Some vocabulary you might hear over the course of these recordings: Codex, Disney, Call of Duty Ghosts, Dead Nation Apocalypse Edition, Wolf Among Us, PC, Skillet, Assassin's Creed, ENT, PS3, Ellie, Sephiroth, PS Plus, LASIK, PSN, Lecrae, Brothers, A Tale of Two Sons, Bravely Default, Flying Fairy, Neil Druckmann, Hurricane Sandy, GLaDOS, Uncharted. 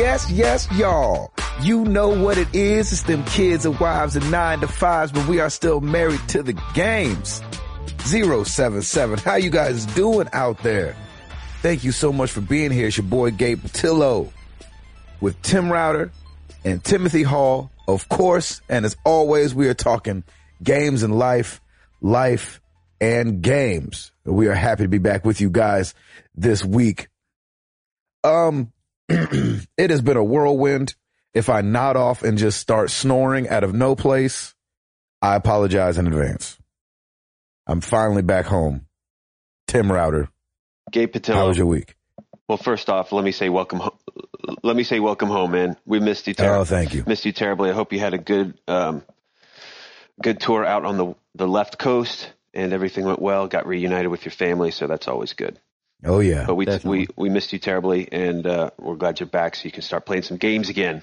Yes, y'all. You know what it is. It's them kids and wives and 9 to 5s, but we are still married to the games. 077. How you guys doing out there? Thank you so much for being here. It's your boy Gabe Tillo with Tim Rauter and Timothy Hall, of course. And as always, we are talking games and life and games. We are happy to be back with you guys this week. It has been a whirlwind. If I nod off and just start snoring out of no place, I apologize in advance. I'm finally back home. Tim Rauter. Gabe Patel. How was your week? Well, first off, let me say welcome home, man. We missed you terribly. Oh, thank you. Missed you terribly. I hope you had a good tour out on the left coast and everything went well. Got reunited with your family, so that's always good. Oh, yeah. But we missed you terribly, and we're glad you're back so you can start playing some games again.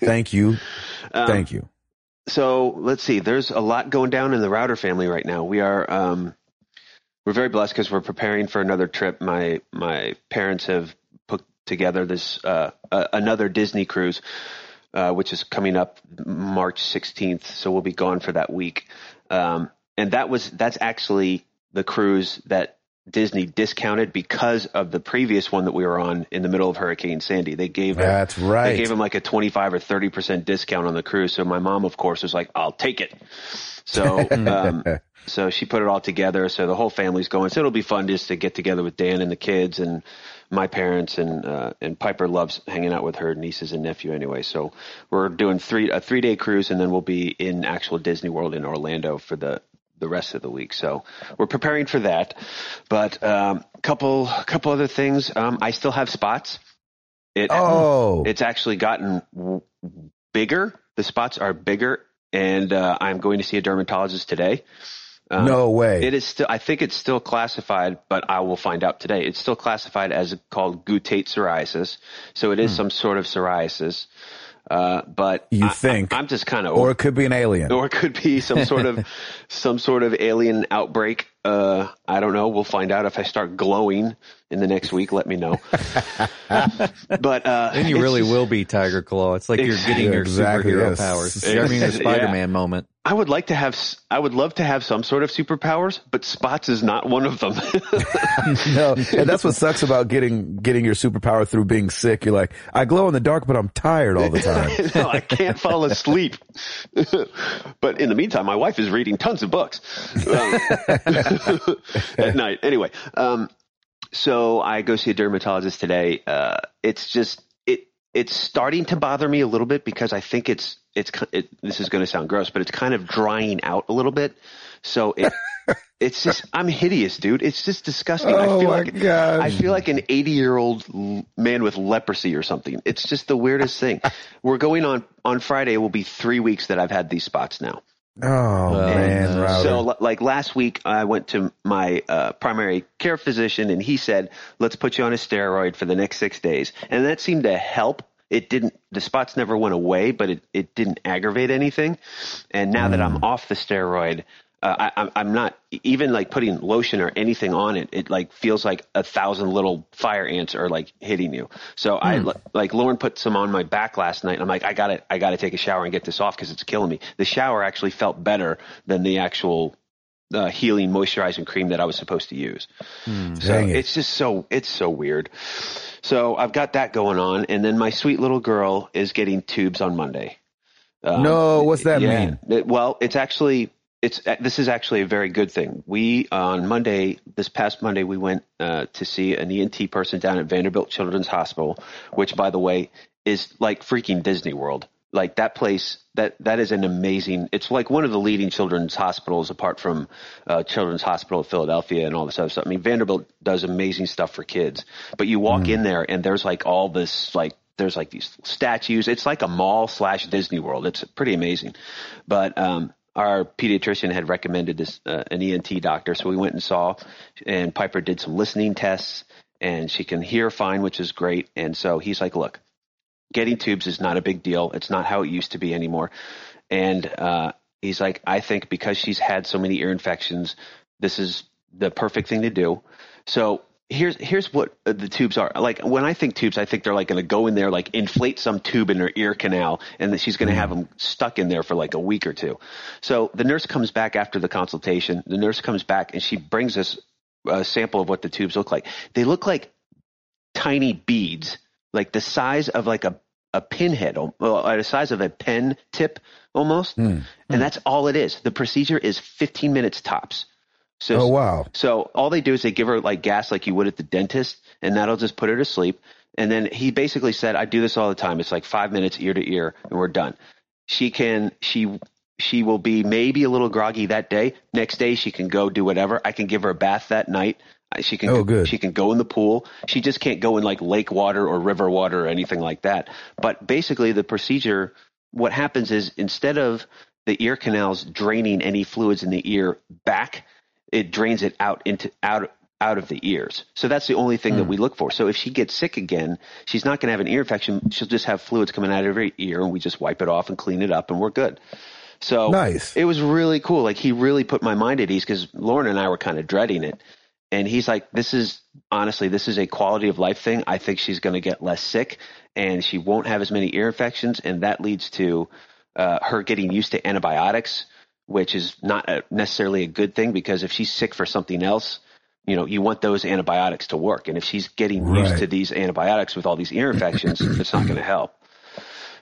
Thank you. Thank you. So let's see. There's a lot going down in the Rauter family right now. We are we're very blessed because we're preparing for another trip. My parents have put together this another Disney cruise, which is coming up March 16th. So we'll be gone for that week. And that's actually the cruise that Disney discounted because of the previous one that we were on in the middle of Hurricane Sandy. They gave him like a 25 or 30% discount on the cruise. So my mom, of course, was like, I'll take it. So, so she put it all together. So the whole family's going. So it'll be fun just to get together with Dan and the kids and my parents and Piper loves hanging out with her nieces and nephew anyway. So we're doing a 3-day cruise and then we'll be in actual Disney World in Orlando for the rest of the week. So we're preparing for that, but couple other things. I still have spots. It's actually gotten bigger. The spots are bigger and I'm going to see a dermatologist today. No way. It is still, I think it's still classified, but I will find out today. It's still classified as called guttate psoriasis. So it is some sort of psoriasis. But I'm just kind of, or it could be an alien, or it could be some sort of alien outbreak. I don't know. We'll find out if I start glowing in the next week. Let me know. But then you really will be Tiger Claw. It's like you're getting your superhero powers. It's your Spider-Man moment. I would love to have some sort of superpowers, but spots is not one of them. No, and that's what sucks about getting your superpower through being sick. You're like, I glow in the dark, but I'm tired all the time. No, I can't fall asleep. But in the meantime, my wife is reading tons of books at night. Anyway, so I go see a dermatologist today. It's starting to bother me a little bit because I think this is going to sound gross, but it's kind of drying out a little bit. So it's just, I'm hideous, dude. It's just disgusting. Oh, I feel like an 80-year-old man with leprosy or something. It's just the weirdest thing. We're going on Friday will be 3 weeks that I've had these spots now. Oh, man. Robert. So like last week I went to my primary care physician and he said, let's put you on a steroid for the next 6 days. And that seemed to help. It didn't, the spots never went away, but it didn't aggravate anything. And now that I'm off the steroid, I'm not even like putting lotion or anything on it. It like feels like 1,000 little fire ants are like hitting you. So I Lauren put some on my back last night and I'm like, I gotta take a shower and get this off because it's killing me. The shower actually felt better than the actual healing moisturizing cream that I was supposed to use. So it's so weird. So I've got that going on. And then my sweet little girl is getting tubes on Monday. No, what's that mean? Well, this is actually a very good thing. This past Monday, we went to see an ENT person down at Vanderbilt Children's Hospital, which, by the way, is like freaking Disney World. Like that place, that is an amazing. It's like one of the leading children's hospitals, apart from Children's Hospital of Philadelphia and all this other stuff. I mean, Vanderbilt does amazing stuff for kids. But you walk in there, and there's like all this like. There's like these statues. It's like a mall / Disney World. It's pretty amazing, but. Our pediatrician had recommended this an ENT doctor, so we went and saw, and Piper did some listening tests, and she can hear fine, which is great. And so he's like, look, getting tubes is not a big deal. It's not how it used to be anymore. And he's like, I think because she's had so many ear infections, this is the perfect thing to do. So Here's what the tubes are. Like, when I think tubes, I think they're like going to go in there, like inflate some tube in her ear canal, and that she's going to have them stuck in there for like a week or two. So the nurse comes back after the consultation. The nurse comes back and she brings us a sample of what the tubes look like. They look like tiny beads, like the size of like a pinhead, or the size of a pen tip almost. And that's all it is. The procedure is 15 minutes tops. So, oh, wow. So all they do is they give her like gas like you would at the dentist, and that'll just put her to sleep. And then he basically said, I do this all the time. It's like 5 minutes ear to ear and we're done. She will be maybe a little groggy that day. Next day she can go do whatever. I can give her a bath that night. She can go in the pool. She just can't go in like lake water or river water or anything like that. But basically the procedure, what happens is instead of the ear canals draining any fluids in the ear back, it drains it out of the ears. So that's the only thing that we look for. So if she gets sick again, she's not going to have an ear infection. She'll just have fluids coming out of her ear, and we just wipe it off and clean it up, and we're good. So nice. It was really cool. Like, he really put my mind at ease, because Lauren and I were kind of dreading it. And he's like, this is a quality of life thing. I think she's going to get less sick, and she won't have as many ear infections. And that leads to her getting used to antibiotics, which is not necessarily a good thing, because if she's sick for something else, you know, you want those antibiotics to work. And if she's getting used to these antibiotics with all these ear infections, it's not going to help.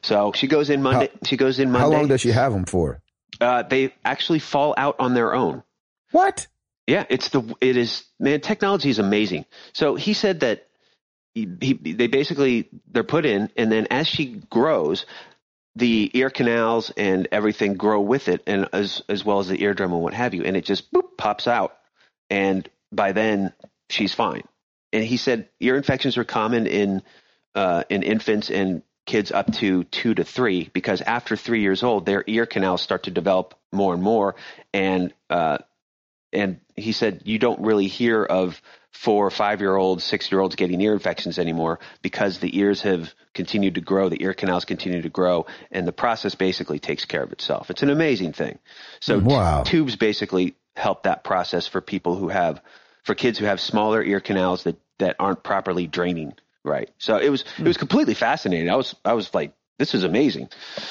So she goes in Monday. How long does she have them for? They actually fall out on their own. What? Yeah, man, technology is amazing. So he said that they're put in, and then as she grows, the ear canals and everything grow with it, and as well as the eardrum and what have you, and it just boop, pops out, and by then she's fine. And he said ear infections are common in infants and kids up to 2 to 3, because after 3 years old, their ear canals start to develop more and more, and he said you don't really hear of 4 or 5 year olds, 6 year olds getting ear infections anymore, because the ears have continued to grow, the ear canals continue to grow, and the process basically takes care of itself. It's an amazing thing. So tubes basically help that process for kids who have smaller ear canals that aren't properly draining right. So it was completely fascinating. I was like, this is amazing.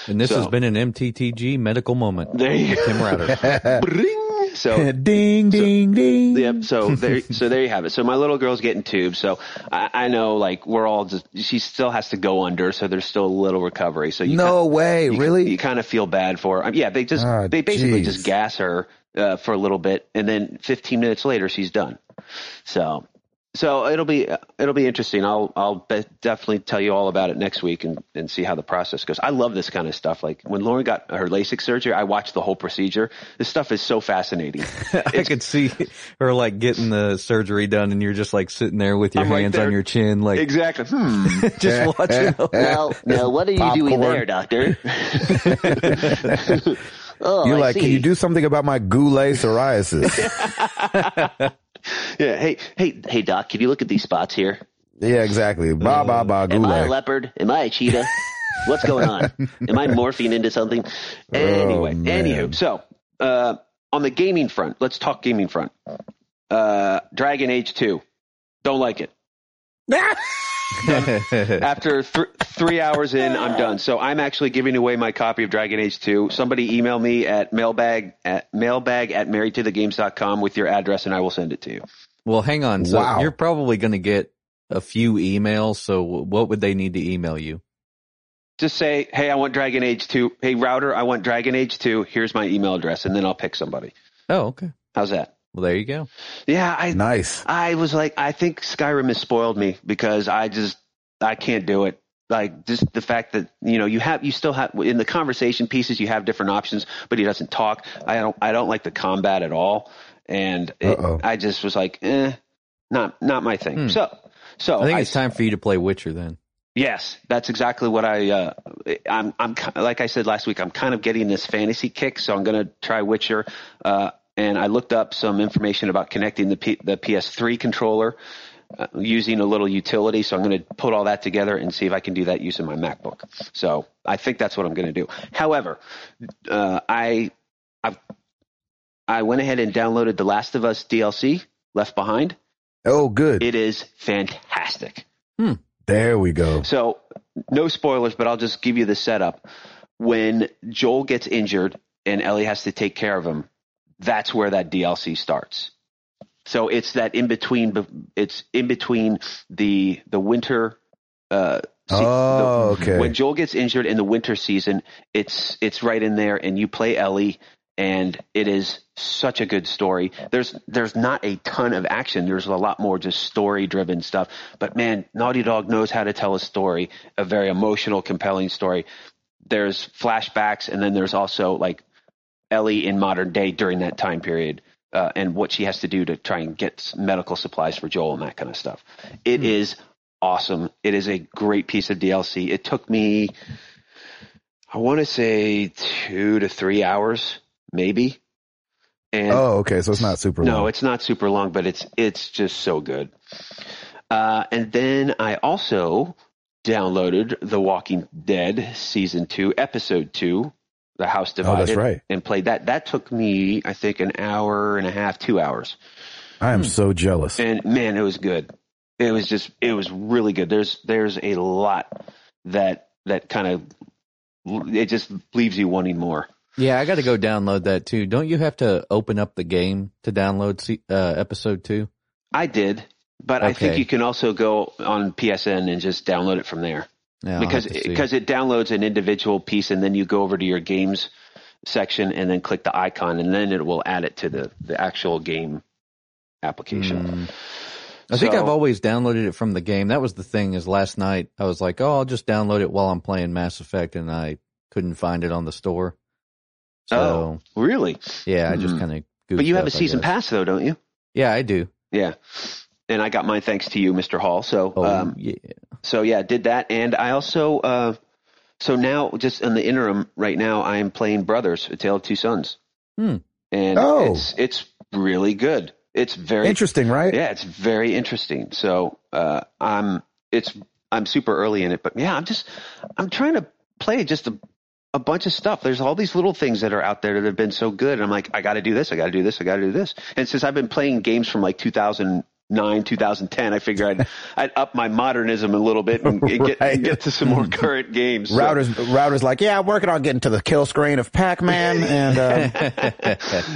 And this has been an MTTG medical moment. There you go. Tim Rauter. So ding, ding, ding. Yep. So there you have it. So my little girl's getting tubes. So I know, like, we're all just, she still has to go under. So there's still a little recovery. So you kind of feel bad for her. Yeah. They basically just gas her for a little bit, and then 15 minutes later she's done. So it'll be interesting. I'll definitely tell you all about it next week and see how the process goes. I love this kind of stuff. Like, when Lauren got her LASIK surgery, I watched the whole procedure. This stuff is so fascinating. I could see her like getting the surgery done, and you're just like sitting there with your hands on your chin, like exactly. Just watching. Well, now what are you doing there, doctor? Oh, you're like, can you do something about my guttate psoriasis? Yeah. Hey, Doc, can you look at these spots here? Yeah, exactly. Ba, ba, ba, Am I a leopard? Am I a cheetah? What's going on? Am I morphing into something? Anyway, anywho. So, on the gaming front, let's talk gaming front. Dragon Age 2. Don't like it. After 3 hours in, I'm done. So I'm actually giving away my copy of Dragon Age 2. Somebody email me at mailbag at marriedtothegames.com with your address, and I will send it to you. Well, hang on. So you're probably going to get a few emails. So what would they need to email you? Just say, hey, I want Dragon Age 2. Hey, Router, I want Dragon Age 2. Here's my email address, and then I'll pick somebody. Oh, okay. How's that? Well, there you go. Yeah. Nice. I was like, I think Skyrim has spoiled me, because I can't do it. Like, just the fact that, you know, you still have in the conversation pieces, you have different options, but he doesn't talk. I don't like the combat at all. And I just was like, not my thing. So I think it's time for you to play Witcher then. Yes, that's exactly what I'm like I said last week, I'm kind of getting this fantasy kick. So I'm going to try Witcher, and I looked up some information about connecting the PS3 controller using a little utility. So I'm going to put all that together and see if I can do that using my MacBook. So I think that's what I'm going to do. However, I went ahead and downloaded The Last of Us DLC, Left Behind. Oh, good. It is fantastic. Hmm. There we go. So no spoilers, but I'll just give you the setup. When Joel gets injured and Ellie has to take care of him, that's where that DLC starts. So it's that in between. It's in between the winter. Okay. When Joel gets injured in the winter season, it's right in there, and you play Ellie, and it is such a good story. There's not a ton of action. There's a lot more just story driven stuff. But man, Naughty Dog knows how to tell a story, a very emotional, compelling story. There's flashbacks, and then there's also like Ellie in modern day during that time period. And what she has to do to try and get medical supplies for Joel and that kind of stuff. It is awesome. It is a great piece of DLC. It took me, I want to say 2 to 3 hours, maybe. And so it's not super long. No, it's not super long, but it's just so good. And then I also downloaded The Walking Dead Season 2, Episode 2. The House Divided, that's right. And played that. That took me, I think, an hour and a half, 2 hours. I am so jealous. And man, it was good. It was just, it was really good. There's a lot that kind of, it just leaves you wanting more. Yeah, I got to go download that too. Don't you have to open up the game to download episode 2? I did, but okay. I think you can also go on PSN and just download it from there. Yeah, because it downloads an individual piece, and then you go over to your games section and then click the icon, and then it will add it to the actual game application. I think I've always downloaded it from the game. That was the thing, is last night I was like, I'll just download it while I'm playing Mass Effect, and I couldn't find it on the store. So, really? Yeah, I just kind of goofed up. But you have a season pass, though, don't you? Yeah, I do. Yeah. And I got mine thanks to you, Mr. Hall. So, did that. And I also, so now just in the interim right now, I am playing Brothers, A Tale of Two Sons. And it's really good. It's very interesting, right? Yeah, it's very interesting. So, I'm super early in it, but yeah, I'm trying to play just a bunch of stuff. There's all these little things that are out there that have been so good. And I'm like, I got to do this. I got to do this. I got to do this. And since I've been playing games from like 2010, I figure I'd up my modernism a little bit and get to some more current games. So. Router's like, I'm working on getting to the kill screen of Pac-Man, and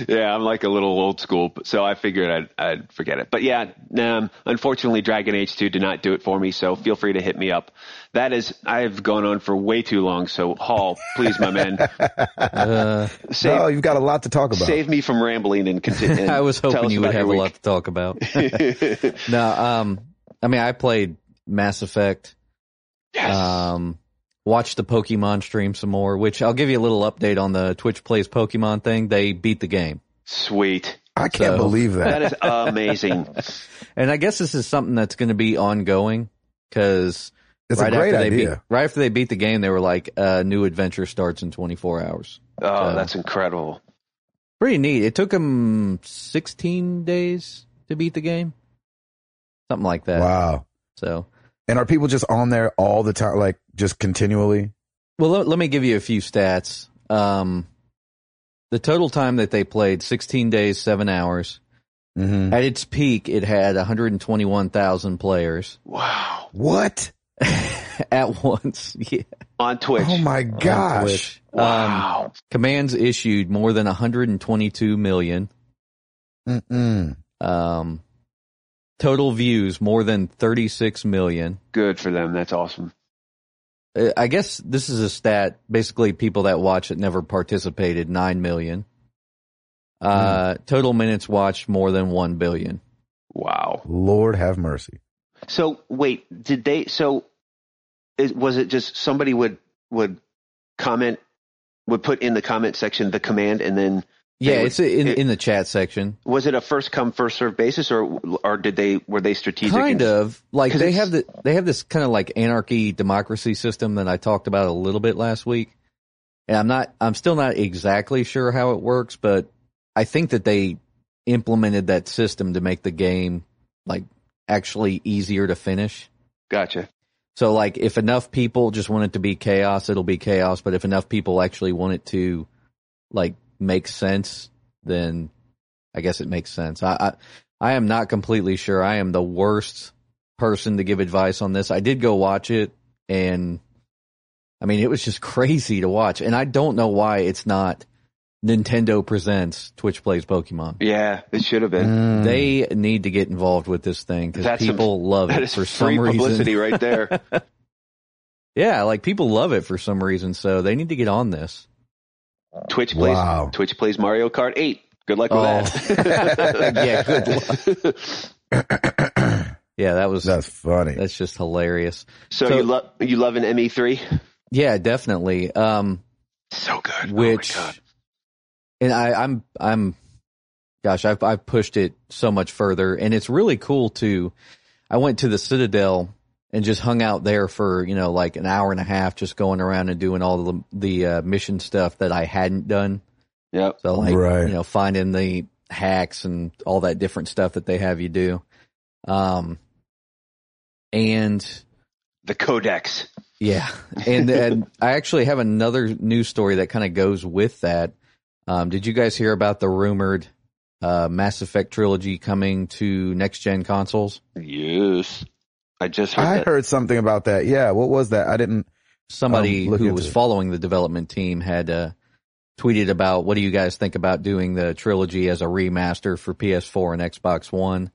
yeah, I'm like a little old school, so I figured I'd forget it. But yeah, unfortunately, Dragon Age 2 did not do it for me. So feel free to hit me up. That is, I've gone on for way too long. So Hall, please, my man. You've got a lot to talk about. Save me from rambling and continue. I was hoping you would have a lot to talk about. No, I mean, I played Mass Effect. Yes. Watched the Pokemon stream some more, which I'll give you a little update on the Twitch Plays Pokemon thing. They beat the game. Sweet. I can't believe that. That is amazing. And I guess this is something that's going to be ongoing, because it's a great idea. Right after they beat the game, they were like, new adventure starts in 24 hours. Oh, that's incredible. Pretty neat. It took them 16 days to beat the game, something like that. Wow. So, and are people just on there all the time, like just continually? Well, let me give you a few stats. The total time that they played, 16 days, 7 hours. Mm-hmm. At its peak, it had 121,000 players. Wow. What? At once. Yeah. On Twitch. Oh my gosh. Wow. Commands issued more than 122 million. Total views more than 36 million. Good for them. That's awesome. I guess this is a stat. Basically, people that watch it never participated, 9 million. Total minutes watched more than 1 billion. Wow. Lord have mercy. So wait, did they? So was it just somebody would comment, would put in the comment section the command, and then? Yeah, it's in the chat section. Was it a first come first serve basis, or were they strategic? Kind of like they have this kind of like anarchy democracy system that I talked about a little bit last week, and I'm still not exactly sure how it works, but I think that they implemented that system to make the game like actually easier to finish. Gotcha. So like if enough people just want it to be chaos, it'll be chaos. But if enough people actually want it to like make sense, then I guess it makes sense. I I am not completely sure. I am the worst person to give advice on this. I did go watch it, and I mean, it was just crazy to watch. And I don't know why it's not Nintendo Presents Twitch Plays Pokemon. Yeah, it should have been. They need to get involved with this thing because people love it for some reason. That is free publicity right there. Yeah, like people love it for some reason, so they need to get on this. Twitch plays Mario Kart 8. Good luck with that. Yeah, good luck. Yeah, that's funny. That's just hilarious. So you love an ME3? Yeah, definitely. So good. Which, oh my God. And I've pushed it so much further, and it's really cool too. I went to the Citadel and just hung out there for, you know, like an hour and a half, just going around and doing all the mission stuff that I hadn't done. Yep. So like, you know, finding the hacks and all that different stuff that they have you do. And the codex. Yeah. And I actually have another news story that kind of goes with that. Did you guys hear about the rumored Mass Effect trilogy coming to next-gen consoles? Yes. I heard something about that. Yeah, what was that? I didn't... Somebody who was following the development team had tweeted about, what do you guys think about doing the trilogy as a remaster for PS4 and Xbox One?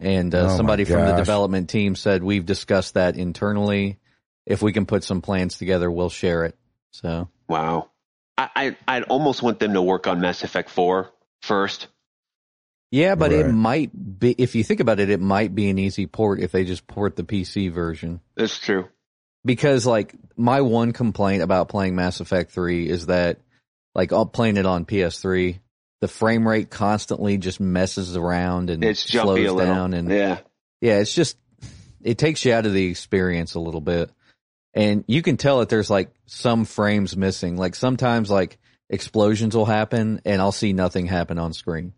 And somebody from the development team said, we've discussed that internally. If we can put some plans together, we'll share it. So wow. I'd almost want them to work on Mass Effect 4 first. Yeah, but it might be, if you think about it, it might be an easy port if they just port the PC version. That's true. Because, like, my one complaint about playing Mass Effect 3 is that, like, I'm playing it on PS3, the frame rate constantly just messes around and it's jumpy slows down. And yeah, it's just, it takes you out of the experience a little bit. And you can tell that there's, like, some frames missing. Like, sometimes, like, explosions will happen and I'll see nothing happen on screen.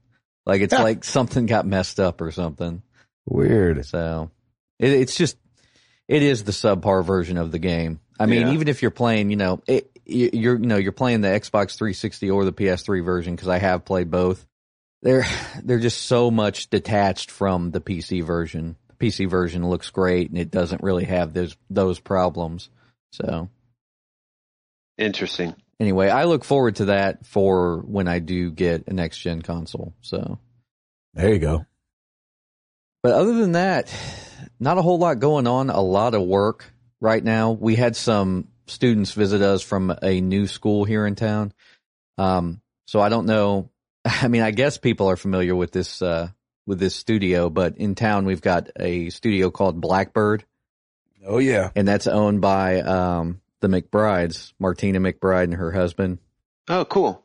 Like, it's like something got messed up or something. Weird. So, it's just, it is the subpar version of the game. I mean, even if you're playing, you know, you're playing the Xbox 360 or the PS3 version, because I have played both. They're just so much detached from the PC version. The PC version looks great, and it doesn't really have those problems. So, interesting. Anyway, I look forward to that for when I do get a next-gen console. So there you go. But other than that, not a whole lot going on, a lot of work right now. We had some students visit us from a new school here in town. So I don't know. I mean, I guess people are familiar with this studio, but in town we've got a studio called Blackbird. Oh, yeah. And that's owned by... the McBrides, Martina McBride and her husband. Oh, cool.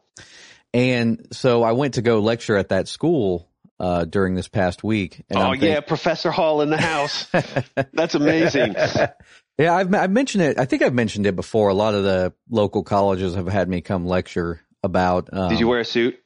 And so I went to go lecture at that school during this past week. And Professor Hall in the house. That's amazing. Yeah, I've mentioned it. I think I've mentioned it before. A lot of the local colleges have had me come lecture about. Did you wear a suit?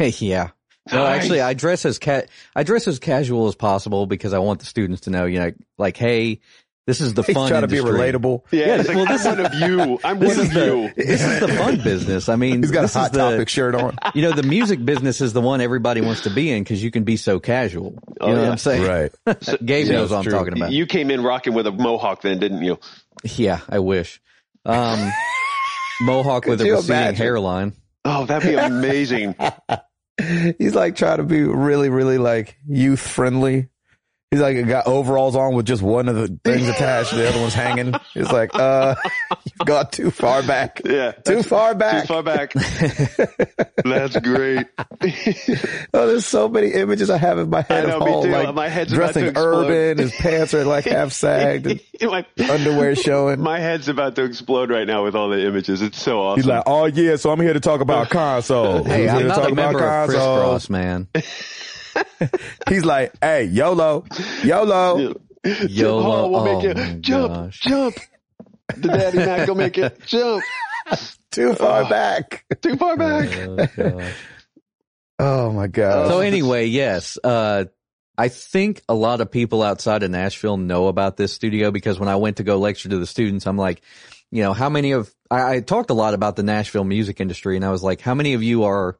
Yeah. No, actually, I dress as casual as possible because I want the students to know, you know, like, hey, this is the fun industry. He's trying to be relatable. Yeah, yeah, well, this is one of you. I'm one of you. This is the fun business. I mean, he's got a Hot Topic shirt on. You know, the music business is the one everybody wants to be in because you can be so casual. You know what I'm saying? Right. So, Gabe knows what I'm talking about. You came in rocking with a mohawk then, didn't you? Yeah, I wish. Mohawk with a receding hairline. Oh, that'd be amazing. He's like trying to be really, really like youth friendly. He's like, got overalls on with just one of the things attached, the other one's hanging. It's like, you've got too far back. Yeah. Too far back. Too far back. That's great. Oh, there's so many images I have in my head of Hall, like, my head's dressing urban, his pants are like half sagged, and his underwear showing. My head's about to explode right now with all the images. It's so awesome. He's like, oh yeah, so I'm here to talk about consoles. Hey, I'm not a member of Crisscross, man. He's like, hey, YOLO. We'll make it. Jump. The daddy Mac will make it. Jump. Too far back. Oh, my God. So anyway, yes, I think a lot of people outside of Nashville know about this studio because when I went to go lecture to the students, I'm like, you know, how many of I talked a lot about the Nashville music industry, and I was like, how many of you are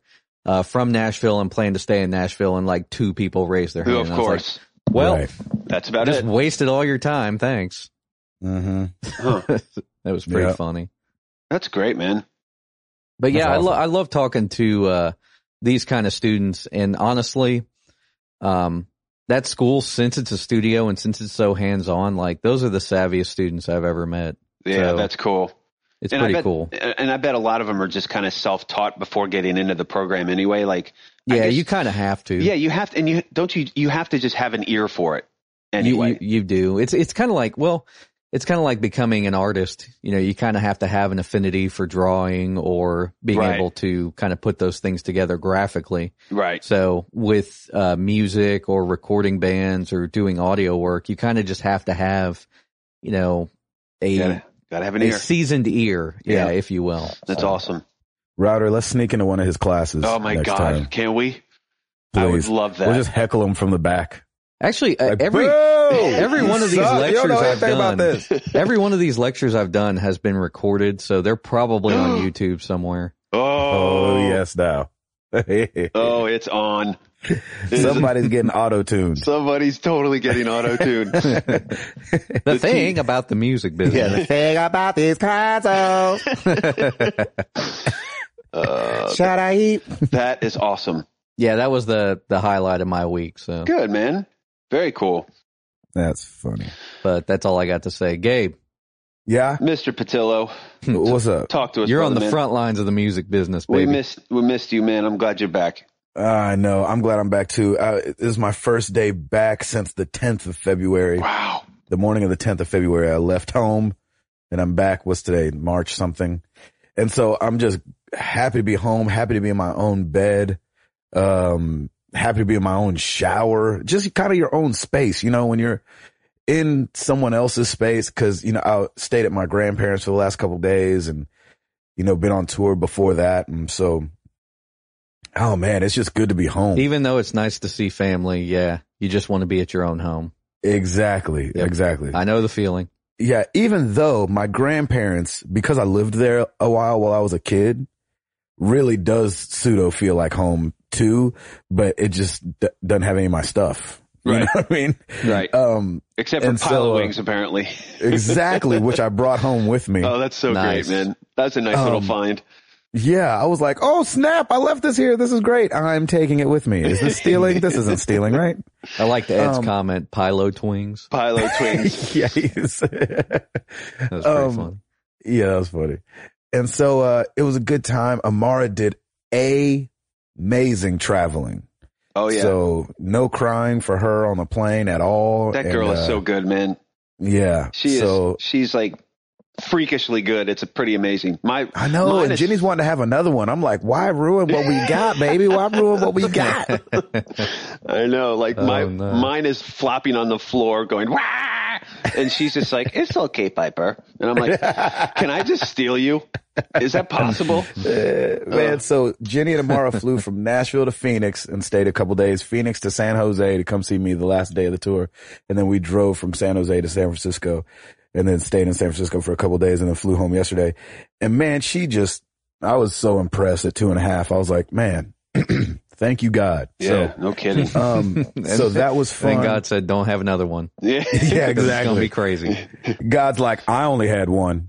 from Nashville and planned to stay in Nashville, and like two people raised their hand. Of course. Like, well, right. That's about it. Just wasted all your time. Thanks. That was pretty funny. That's great, man. But yeah, awesome. I love talking to these kind of students. And honestly, that school, since it's a studio and since it's so hands-on, like those are the savviest students I've ever met. Yeah, so, that's cool. It's and pretty cool. And I bet a lot of them are just kind of self-taught before getting into the program anyway. Like, yeah, you kind of have to. Yeah, you have to. And you have to just have an ear for it anyway. You do. It's kind of like, well, it's kind of like becoming an artist. You know, you kind of have to have an affinity for drawing or being able to kind of put those things together graphically. Right. So with music or recording bands or doing audio work, you kind of just have to have, you know, gotta have an ear. Seasoned ear. Yeah, if you will. That's awesome. Rauter, let's sneak into one of his classes. Oh my God. Time. Can we? Please. I would love that. We'll just heckle him from the back. Actually, like, every one of these lectures I've done, every one of these lectures I've done has been recorded, so they're probably on YouTube somewhere. Oh yes, now. Oh, it's on. Somebody's getting auto-tuned. Somebody's totally getting auto-tuned. The thing about the music business. Yeah, the thing about these consoles. Shout out, Heap. That is awesome. Yeah, that was the highlight of my week. So good, man. Very cool. That's funny. But that's all I got to say. Gabe. Yeah? Mr. Patillo. What's up? Talk to us. You're on the front lines of the music business, baby. We missed you, man. I'm glad you're back. I know. I'm glad I'm back, too. This is my first day back since the 10th of February. Wow. The morning of the 10th of February, I left home, and I'm back. What's today? March something. And so I'm just happy to be home, happy to be in my own bed, happy to be in my own shower, just kind of your own space, you know, when you're in someone else's space. Cause, you know, I stayed at my grandparents for the last couple of days and, you know, been on tour before that. And so, oh man, it's just good to be home. Even though it's nice to see family. Yeah. You just want to be at your own home. Exactly. Yep. Exactly. I know the feeling. Yeah. Even though my grandparents, because I lived there a while I was a kid, really does pseudo feel like home too, but it just doesn't have any of my stuff. Right. You know what I mean? Right. Except for pile of wings, apparently. Exactly, which I brought home with me. Oh, that's so nice. Great, man. That's a nice little find. Yeah, I was like, oh, snap, I left this here. This is great. I'm taking it with me. Is this stealing? This isn't stealing, right? I like the Ed's comment, pilo twings. Pilo twings. Yes. That was pretty fun. Yeah, that was funny. And so it was a good time. Amara did amazing traveling. Oh yeah. So no crying for her on the plane at all. That girl is so good, man. Yeah. She's like freakishly good. It's pretty amazing. I know. And Jenny's wanting to have another one. I'm like, why ruin what we got, baby? Why ruin what we got? I know. Like mine is flopping on the floor going, wah! And she's just like, it's okay, Piper. And I'm like, can I just steal you? Is that possible? Man, so Jenny and Amara flew from Nashville to Phoenix and stayed a couple days, Phoenix to San Jose to come see me the last day of the tour. And then we drove from San Jose to San Francisco and then stayed in San Francisco for a couple days and then flew home yesterday. And man, I was so impressed at 2.5. I was like, man, thank you, God. Yeah, no kidding. So that was fun. Thank God said, don't have another one. Yeah, yeah, exactly. It's going to be crazy. God's like, I only had one.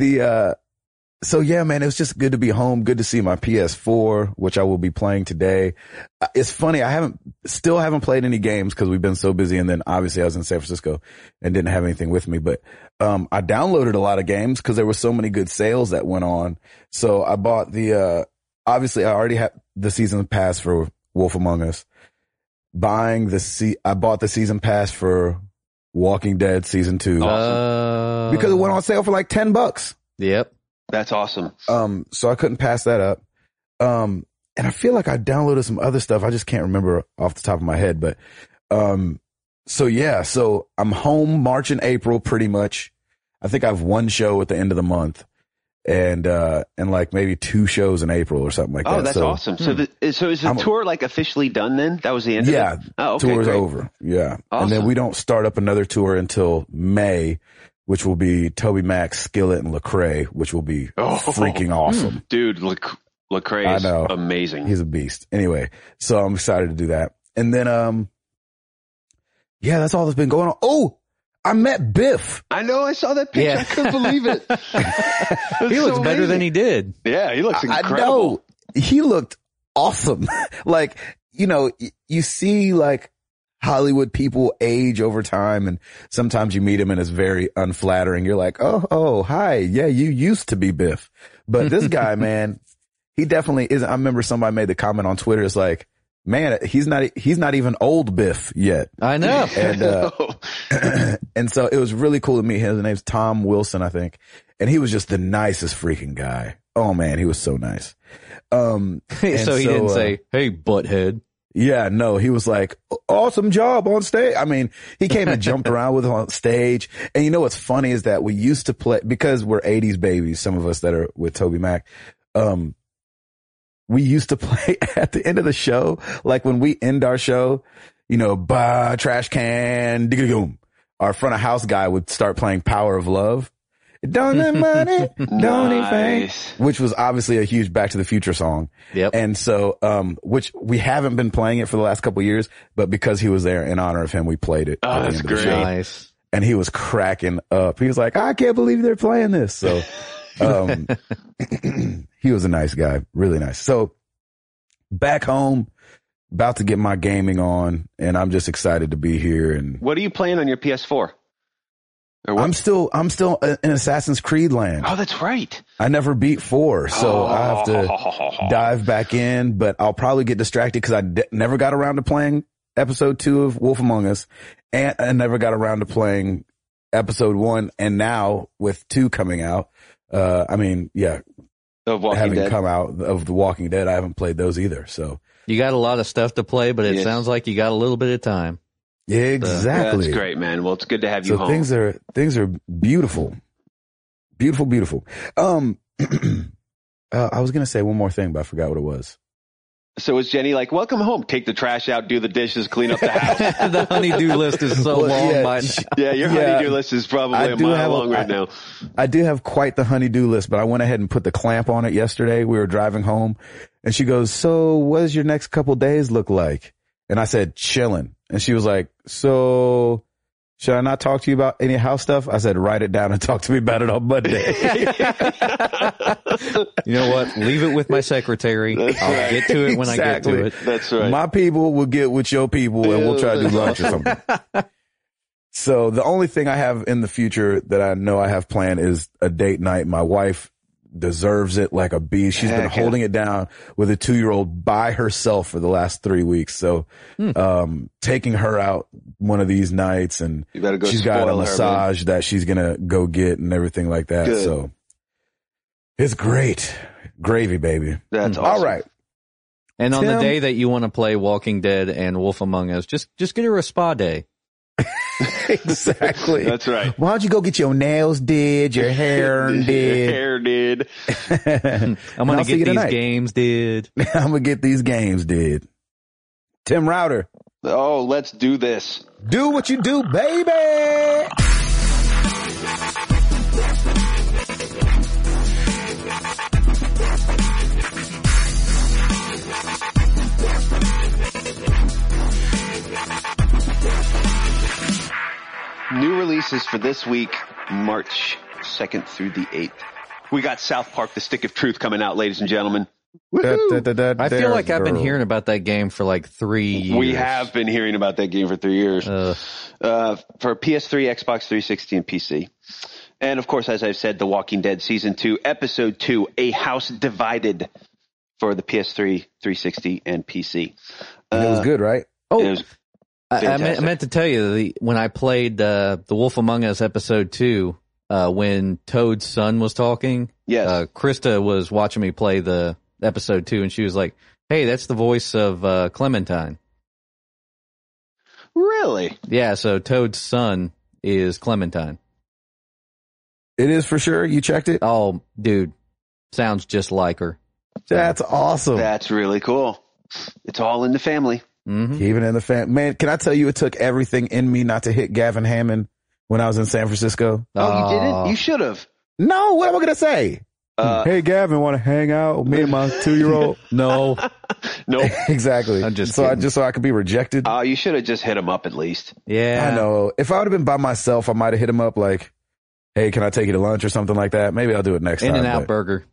Yeah. So yeah, man, it was just good to be home. Good to see my PS4, which I will be playing today. It's funny. I still haven't played any games because we've been so busy. And then obviously I was in San Francisco and didn't have anything with me, but, I downloaded a lot of games because there were so many good sales that went on. So I bought obviously I already had the season pass for Wolf Among Us. I bought the season pass for Walking Dead season 2. Awesome. Because it went on sale for like $10. Yep. That's awesome. So I couldn't pass that up. And I feel like I downloaded some other stuff. I just can't remember off the top of my head, but, so I'm home March and April pretty much. I think I have one show at the end of the month and like maybe two shows in April or something like that. Oh, that's awesome. So is the tour like officially done then? That was the end of it? Yeah. Oh, okay, tour's over. Yeah. Awesome. And then we don't start up another tour until May. which will be Toby Mac, Skillet, and Lecrae, which will be freaking awesome. Dude, Lecrae is amazing. He's a beast. Anyway, so I'm excited to do that. And then, yeah, that's all that's been going on. Oh, I met Biff. I know. I saw that picture. Yeah. I couldn't believe it. He looks so better than he did. Yeah, he looks incredible. I know. He looked awesome. Like, you know, you see like Hollywood people age over time, and sometimes you meet him and it's very unflattering. You're like, oh, hi. Yeah, you used to be Biff. But this guy, man, he definitely is. I remember somebody made the comment on Twitter. It's like, man, he's not even old Biff yet. I know. And, and so it was really cool to meet him. His name's Tom Wilson, I think. And he was just the nicest freaking guy. Oh man, he was so nice. So he didn't say, hey, butthead. Yeah, no, he was like, awesome job on stage. I mean, he came and jumped around with him on stage. And you know, what's funny is that we used to play, because we're 80s babies, some of us that are with Toby Mac, we used to play at the end of the show, like when we end our show, you know, bah, trash can, digga-goom. Our front of house guy would start playing Power of Love. Don't need money, don't need face. Which was obviously a huge Back to the Future song. Yep. And so, which we haven't been playing it for the last couple of years, but because he was there in honor of him, we played it. Oh, that's great. Nice. And he was cracking up. He was like, I can't believe they're playing this. So, he was a nice guy, really nice. So back home, about to get my gaming on, and I'm just excited to be here. And what are you playing on your PS4? I'm still in Assassin's Creed land. Oh, that's right. I never beat 4, so I have to dive back in, but I'll probably get distracted because I never got around to playing episode 2 of Wolf Among Us, and I never got around to playing episode 1, and now with 2 coming out, come out of The Walking Dead, I haven't played those either. So you got a lot of stuff to play, but it sounds like you got a little bit of time. Yeah, exactly. That's great, man. Well, it's good to have you home. Things are beautiful. Beautiful, beautiful. I was going to say one more thing, but I forgot what it was. So was Jenny like, welcome home, take the trash out, do the dishes, clean up the house? The honey-do list is so long. Your honey-do list is probably a mile long right now. I do have quite the honey-do list, but I went ahead and put the clamp on it yesterday. We were driving home, and she goes, so what does your next couple days look like? And I said, chilling. And she was like, so should I not talk to you about any house stuff? I said, write it down and talk to me about it on Monday. You know what? Leave it with my secretary. I'll get to it when I get to it. That's right. My people will get with your people, and we'll try to do lunch or something. So the only thing I have in the future that I know I have planned is a date night. My wife deserves it like a bee. She's been holding it down with a 2-year-old by herself for the last 3 weeks. So, taking her out one of these nights, and she's got a massage that she's going to go get and everything like that. Good. So it's great. Gravy, baby. That's awesome. All right. And on the day that you want to play Walking Dead and Wolf Among Us, just get her a spa day. Exactly. That's right. Why don't you go get your nails did, your hair did. I'm going to get these games did. Tim Rauter. Oh, let's do this. Do what you do, baby. New releases for this week, March 2nd through the 8th. We got South Park, The Stick of Truth coming out, ladies and gentlemen. I feel like I've been hearing about that game for like 3 years. We have been hearing about that game for 3 years. For PS3, Xbox 360, and PC. And, of course, as I've said, The Walking Dead Season 2, Episode 2, A House Divided for the PS3, 360, and PC. And it was good, right? I meant to tell you, when I played The Wolf Among Us Episode 2, when Toad's son was talking, Krista was watching me play the Episode 2, and she was like, hey, that's the voice of Clementine. Really? Yeah, so Toad's son is Clementine. It is for sure? You checked it? Oh, dude, sounds just like her. That's awesome. That's really cool. It's all in the family. Mm-hmm. Even in the fan, man, can I tell you, it took everything in me not to hit Gavin Hammond when I was in San Francisco. Oh, you didn't? You should have. No, what am I going to say? Hey, Gavin, want to hang out with me and my 2-year-old? No. Nope. Exactly. I'm just kidding. So I could be rejected. You should have just hit him up at least. Yeah. I know. If I would have been by myself, I might have hit him up like, hey, can I take you to lunch or something like that? Maybe I'll do it next time. In-N-Out Burger.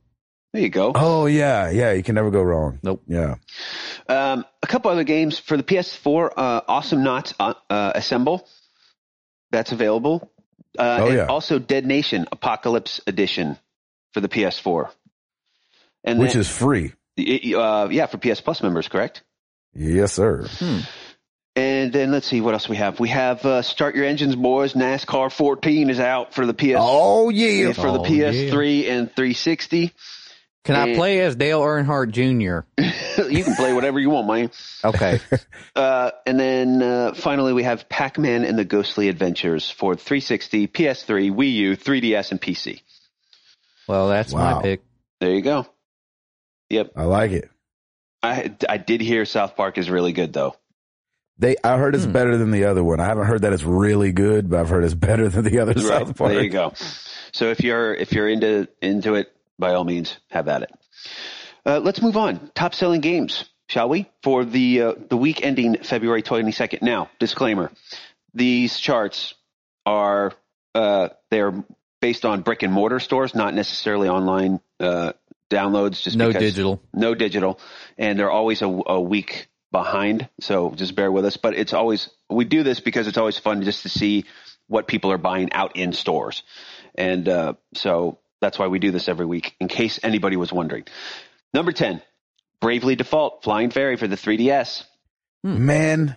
There you go. Oh, yeah. Yeah, you can never go wrong. Nope. Yeah. A couple other games for the PS4, Awesome Knots Assemble. That's available. And also Dead Nation Apocalypse Edition for the PS4. And which is free. For PS Plus members, correct? Yes, sir. And then let's see what else we have. We have Start Your Engines, Boys. NASCAR 14 is out for the PS. Oh, yeah. For the PS3 and 360. Can I play as Dale Earnhardt Jr.? You can play whatever you want, man. Okay. And then finally, we have Pac-Man and the Ghostly Adventures for 360, PS3, Wii U, 3DS, and PC. Well, that's my pick. There you go. Yep. I like it. I did hear South Park is really good, though. I heard it's better than the other one. I haven't heard that it's really good, but I've heard it's better than the other South Park. There you go. So if you're into it, by all means, have at it. Let's move on. Top selling games, shall we? For the week ending February 22nd. Now, disclaimer: these charts are they're based on brick and mortar stores, not necessarily online downloads. Just no digital, and they're always a week behind. So just bear with us. But it's always we do this because it's always fun just to see what people are buying out in stores, and so. That's why we do this every week, in case anybody was wondering. Number 10, Bravely Default, Flying Fairy for the 3DS. Man,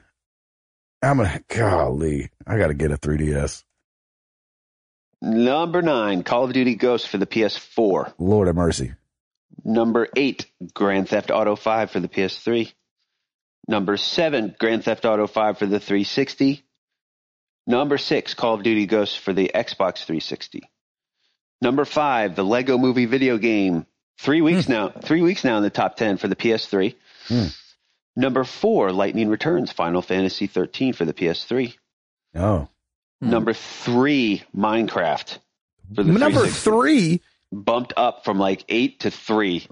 I got to get a 3DS. Number 9, Call of Duty Ghosts for the PS4. Lord have mercy. Number 8, Grand Theft Auto 5 for the PS3. Number 7, Grand Theft Auto 5 for the 360. Number 6, Call of Duty Ghosts for the Xbox 360. Number 5, the Lego Movie video game. 3 weeks now. 3 weeks now in the top 10 for the PS3. Number 4, Lightning Returns, Final Fantasy 13 for the PS3. Oh. Number 3, Minecraft. For the Number 3? Bumped up from like 8 to 3.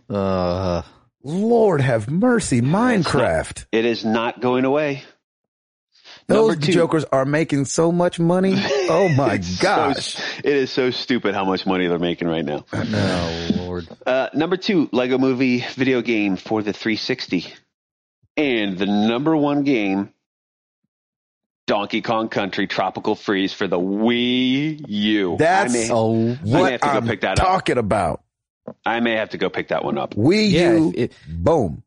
Lord have mercy, Minecraft. It is not going away. Those jokers are making so much money. Oh, my gosh. It is so stupid how much money they're making right now. Oh, Lord. Number 2, Lego Movie video game for the 360. And the number 1 game, Donkey Kong Country Tropical Freeze for the Wii U. I may have to go pick that one up. Wii U, boom.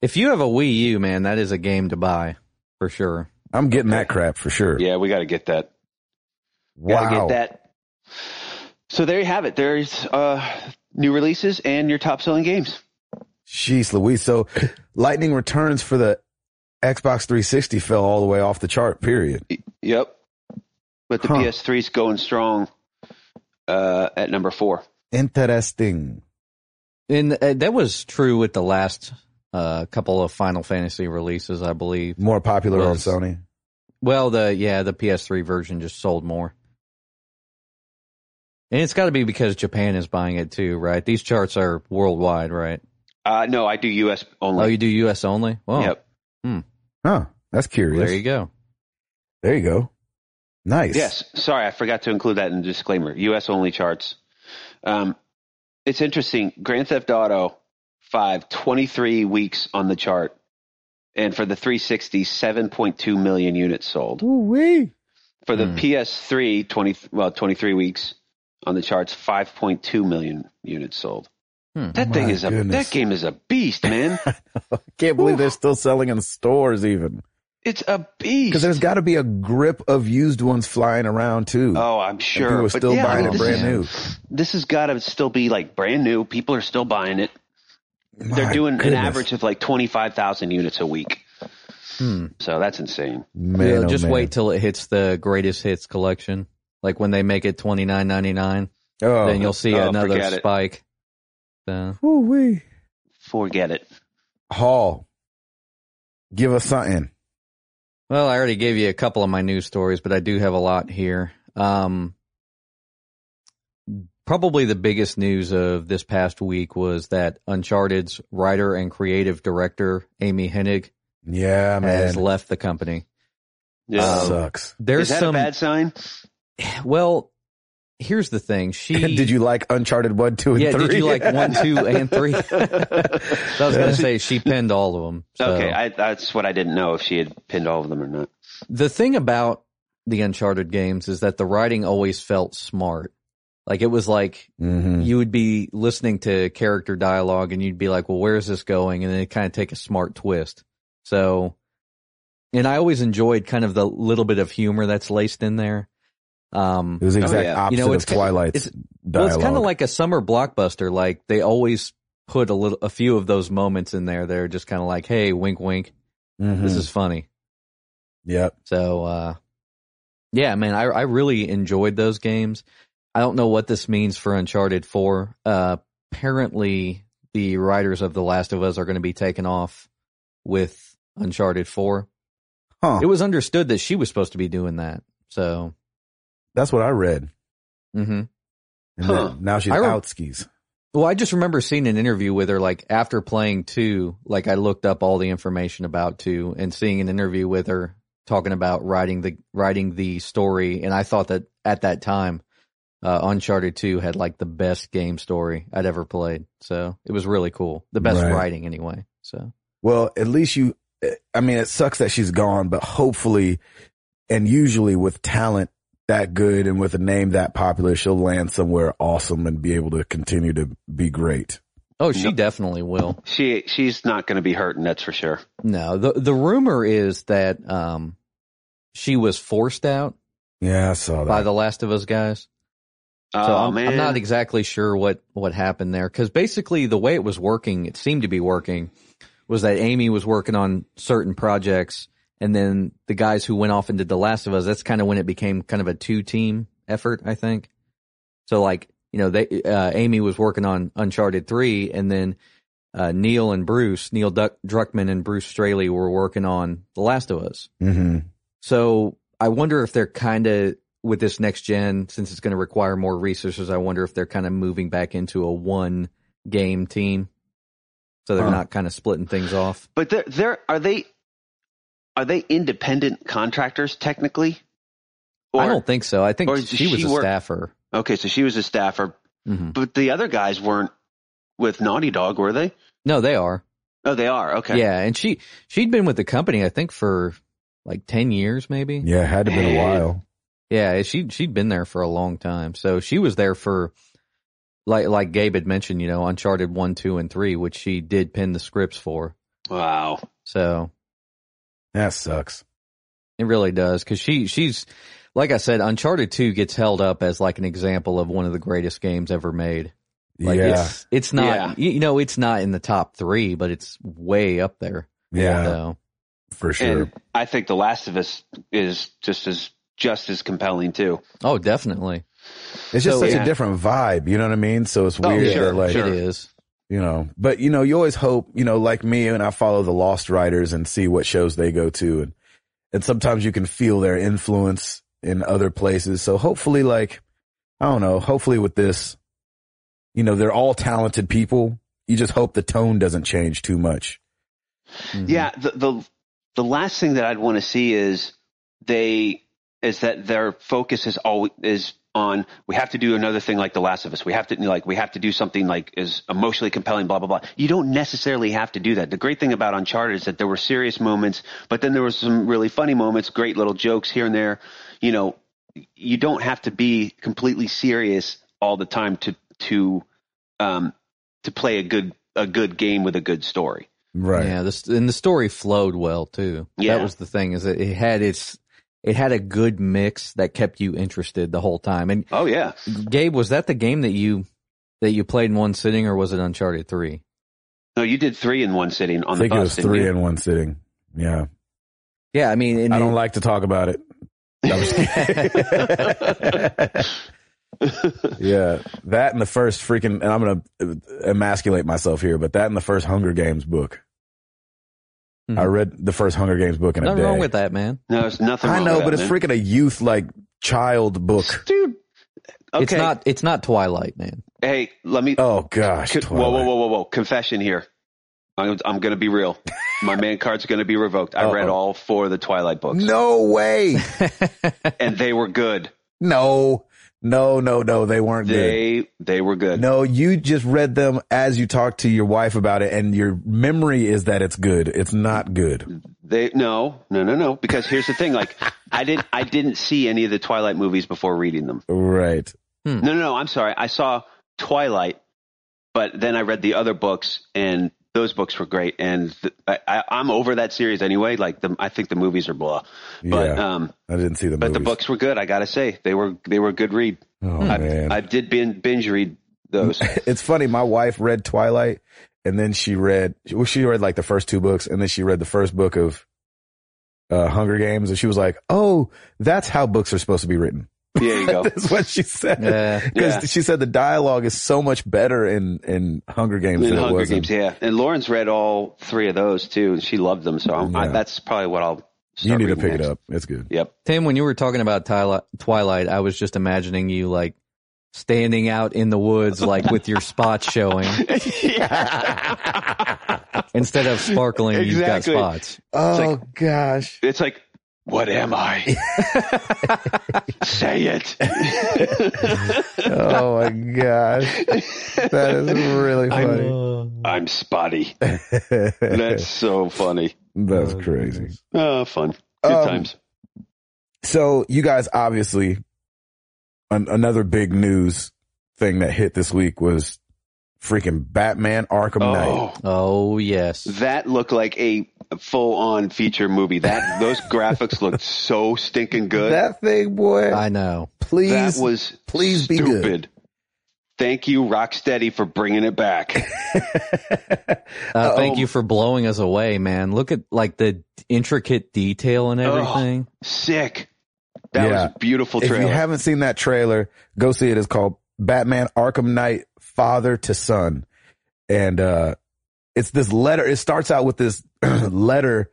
If you have a Wii U, man, that is a game to buy for sure. I'm getting that crap for sure. Yeah, we got to get that. Wow. Got to get that. So there you have it. There's new releases and your top-selling games. Jeez Louise. So Lightning Returns for the Xbox 360 fell all the way off the chart, period. Yep. But the PS3's going strong at number 4. Interesting. And that was true with the last... a couple of Final Fantasy releases, I believe. More popular on Sony. Well, the PS3 version just sold more. And it's got to be because Japan is buying it too, right? These charts are worldwide, right? No, I do U.S. only. Oh, you do U.S. only? Wow. Yep. Huh, that's curious. There you go. There you go. Nice. Yes, sorry, I forgot to include that in the disclaimer. U.S. only charts. It's interesting. Grand Theft Auto... 5, 23 weeks on the chart, and for the 360, 7.2 million units sold. Ooh-wee. For the PS3, 23 weeks on the charts, 5.2 million units sold. That game is a beast, man. I can't believe they're still selling in stores even. It's a beast. Because there's got to be a grip of used ones flying around, too. Oh, I'm sure. And people are still buying it brand new. This has got to still be like brand new. People are still buying it. They're doing an average of like 25,000 units a week. So that's insane. Man, just wait till it hits the greatest hits collection. Like when they make it $29.99, then you'll see another spike. So. Forget it. Hall, give us something. Well, I already gave you a couple of my news stories, but I do have a lot here. Probably the biggest news of this past week was that Uncharted's writer and creative director, Amy Hennig, has left the company. Yeah, sucks. There's Is that a bad sign? Well, here's the thing. She did you like Uncharted 1, 2, and 3? Yeah, did you like 1, 2, and 3? So I was going to say she pinned all of them. So. Okay, that's what I didn't know, if she had pinned all of them or not. The thing about the Uncharted games is that the writing always felt smart. Like, it was like you would be listening to character dialogue and you'd be like, well, where is this going? And then it kind of take a smart twist. So, and I always enjoyed kind of the little bit of humor that's laced in there. It was the exact opposite of Twilight's dialogue. Well, it's kind of like a summer blockbuster. Like, they always put a few of those moments in there. They're just kind of like, hey, wink, wink. This is funny. Yep. So, yeah, man, I really enjoyed those games. I don't know what this means for Uncharted 4. Apparently, the writers of The Last of Us are going to be taken off with Uncharted 4. Huh. It was understood that she was supposed to be doing that. So that's what I read. Mm-hmm. And then, now she's out skis. Well, I just remember seeing an interview with her, like, after playing 2, like, I looked up all the information about 2 and seeing an interview with her talking about writing the story. And I thought that at that time, Uncharted 2 had like the best game story I'd ever played. So it was really cool. The best writing anyway. So, well, at least it sucks that she's gone, but hopefully, and usually with talent that good and with a name that popular, she'll land somewhere awesome and be able to continue to be great. Oh, she definitely will. She's not going to be hurting. That's for sure. No, the rumor is that, she was forced out. Yeah, I saw that. By The Last of Us guys. So I'm not exactly sure what happened there, because basically the way it was working, it seemed to be working, was that Amy was working on certain projects, and then the guys who went off and did The Last of Us, that's kind of when it became kind of a two-team effort, I think. So, like, Amy was working on Uncharted 3, and then Neil Druckmann and Bruce Straley were working on The Last of Us. Mm-hmm. So I wonder if they're kind of... with this next gen, since it's going to require more resources, I wonder if they're kind of moving back into a one game team, so they're not kind of splitting things off. But are they independent contractors technically? Or, I don't think so. I think she was a staffer. Okay, so she was a staffer, but the other guys weren't with Naughty Dog, were they? No, they are. Oh, they are. Okay, yeah, and she'd been with the company, I think, for like 10 years, maybe. Yeah, it had to have been a while. Yeah, she'd been there for a long time. So she was there for, like Gabe had mentioned, Uncharted 1, 2, and 3, which she did pen the scripts for. Wow. So. That sucks. It really does, because she's, like I said, Uncharted 2 gets held up as like an example of one of the greatest games ever made. Like, it's not, it's not in the top 3, but it's way up there. Yeah, for sure. And I think The Last of Us is just as compelling too. Oh, definitely. It's just such a different vibe, you know what I mean? So it's weird. Oh, sure, that, like, it is. But you always hope, like me, and I follow the Lost writers and see what shows they go to, and sometimes you can feel their influence in other places. So hopefully, like, I don't know, hopefully with this, they're all talented people. You just hope the tone doesn't change too much. Mm-hmm. Yeah, the last thing that I'd want to see is that their focus is always on, we have to do another thing like The Last of Us. We have to do something like is emotionally compelling, blah, blah, blah. You don't necessarily have to do that. The great thing about Uncharted is that there were serious moments, but then there were some really funny moments, great little jokes here and there. You don't have to be completely serious all the time to play a good game with a good story. Right. Yeah. And the story flowed well too. Yeah. That was the thing, is that it had a good mix that kept you interested the whole time. And Gabe, was that the game that you played in one sitting, or was it Uncharted 3? No, you did 3 in one sitting on the bus. I think it was 3 in one sitting. Yeah. Yeah, I mean, I don't like to talk about it. No, I'm just kidding. Yeah, that and the first freaking, and I'm going to emasculate myself here, but that and the first Hunger Games book. I read the first Hunger Games book in a day. Nothing wrong with that, man. No, it's nothing wrong with that, but it's freaking a youth, like, child book. Dude. Okay. It's not Twilight, man. Hey, let me. Oh gosh. Whoa. Confession here. I'm going to be real. My man card's going to be revoked. I read all four of the Twilight books. No way. And they were good. No. They weren't good. They were good. No, you just read them as you talked to your wife about it, and your memory is that it's good. It's not good. No. Because here's the thing. Like, I didn't see any of the Twilight movies before reading them. Right. Hmm. No. I'm sorry. I saw Twilight, but then I read the other books, and those books were great, and I'm over that series anyway. Like, I think the movies are blah, but yeah, I didn't see the movies. But the books were good. I gotta say, they were a good read. Oh, man. I did binge read those. It's funny. My wife read Twilight, and then she read like the first two books, and then she read the first book of Hunger Games, and she was like, "Oh, that's how books are supposed to be written." Yeah, you go. That's what she said. Because she said the dialogue is so much better in Hunger Games than it was in Hunger Games, yeah. And Lauren's read all three of those, too, and she loved them. So that's probably what I'll start. You need to pick it up. It's good. Yep. Tim, when you were talking about Twilight, I was just imagining you, like, standing out in the woods, like, with your spots showing. Instead of sparkling, exactly. You've got spots. Oh, it's like, gosh. It's like, what am I? Say it. Oh my gosh. That is really funny. I'm spotty. That's so funny. That's crazy. Oh, fun. Good times. So you guys, obviously, another big news thing that hit this week was freaking Batman Arkham Knight. Oh, yes. That looked like a full-on feature movie. That those graphics looked so stinking good. That thing, boy. I know. Please, that was please stupid. Be good. Thank you, Rocksteady, for bringing it back. Thank you for blowing us away, man. Look at like the intricate detail and everything. Oh, sick. That was a beautiful trailer. If you haven't seen that trailer, go see it. It's called Batman Arkham Knight, Father to Son, and it's this letter. It starts out with this letter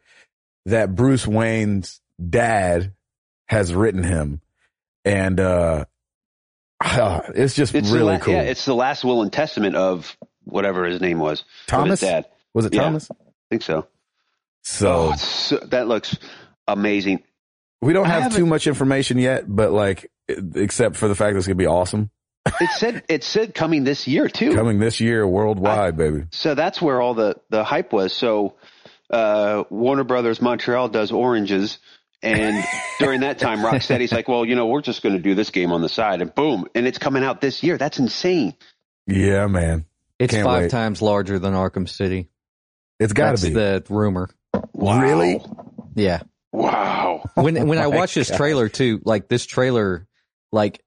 that Bruce Wayne's dad has written him. And it's really cool. Yeah, it's the last will and testament of whatever his name was. Thomas? His dad. Was it Thomas? I think so. So that looks amazing. We don't have too much information yet, but like, except for the fact that it's going to be awesome. It said coming this year, too. Coming this year worldwide, baby. So that's where all the hype was. So Warner Brothers Montreal does Oranges. And during that time, Rocksteady's like, well, you know, we're just going to do this game on the side. And boom. And it's coming out this year. That's insane. Yeah, man. It's Can't five wait. Times larger than Arkham City. It's got to be. That's the rumor. Wow. Really? Yeah. Wow. When I watched this trailer, too, like this trailer, like,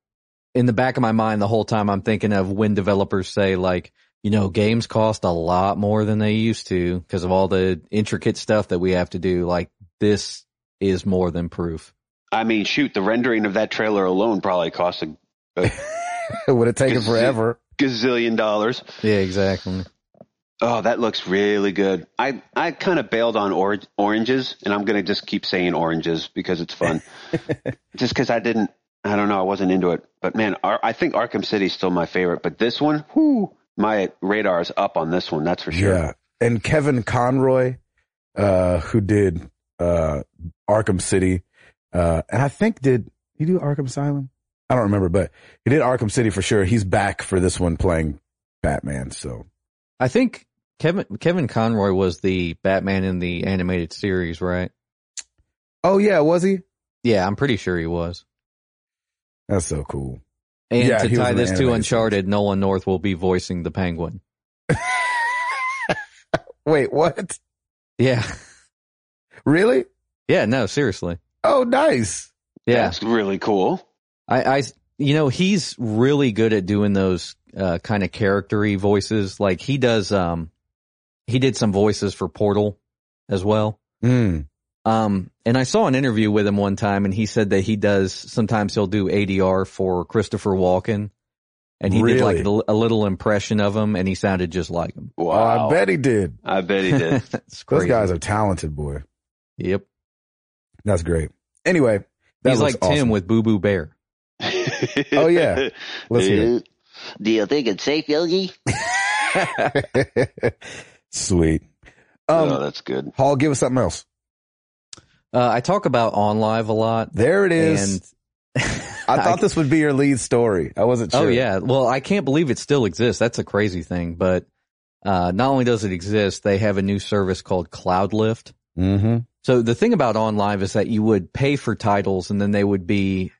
in the back of my mind the whole time I'm thinking of when developers say, like, you know, games cost a lot more than they used to because of all the intricate stuff that we have to do. Like, this is more than proof. I mean, shoot, the rendering of that trailer alone probably cost would have taken forever. Gazillion dollars. Yeah, exactly. Oh, that looks really good. I kind of bailed on oranges, and I'm going to just keep saying oranges because it's fun. Just because I don't know. I wasn't into it, but man, I think Arkham City is still my favorite, but this one, my radar is up on this one. That's for sure. Yeah. And Kevin Conroy, who did, Arkham City, and I think did he do Arkham Asylum? I don't remember, but he did Arkham City for sure. He's back for this one playing Batman. So I think Kevin Conroy was the Batman in the animated series, right? Oh yeah. Was he? Yeah. I'm pretty sure he was. That's so cool. And to tie this to Uncharted, Nolan North will be voicing the Penguin. Wait, what? Yeah. Really? Yeah, no, seriously. Oh, nice. Yeah. That's really cool. I you know, he's really good at doing those kind of character-y voices. Like he does, he did some voices for Portal as well. Mm. And I saw an interview with him one time, and he said that he does, sometimes he'll do ADR for Christopher Walken, and he did like a little impression of him, and he sounded just like him. Wow. Oh, I bet he did. Those guys are talented, boy. Yep. That's great. Anyway, He's like awesome. Tim with Boo Boo Bear. Oh, yeah. Let's hear it. Do you think it's safe, Yogi? Sweet. Oh, that's good. Hall, give us something else. I talk about OnLive a lot. There it is. And I thought this would be your lead story. I wasn't sure. Oh, yeah. Well, I can't believe it still exists. That's a crazy thing. But not only does it exist, they have a new service called CloudLift. Mm-hmm. So the thing about OnLive is that you would pay for titles, and then they would be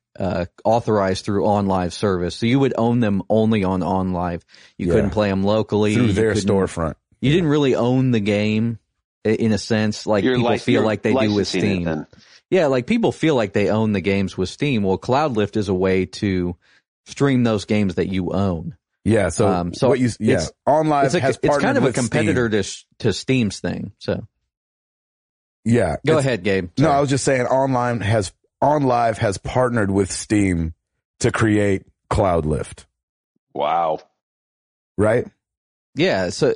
authorized through OnLive service. So you would own them only on OnLive. You couldn't play them locally. Through their storefront. You didn't really own the game, in a sense, like people feel like they do with Steam. Yeah, like people feel like they own the games with Steam. Well, CloudLift is a way to stream those games that you own. Yeah, so, OnLive has partnered with Steam. It's kind of a competitor to Steam's thing, so. Yeah. Go ahead, Gabe. Sorry. No, I was just saying OnLive has partnered with Steam to create CloudLift. Wow. Right? Yeah. So,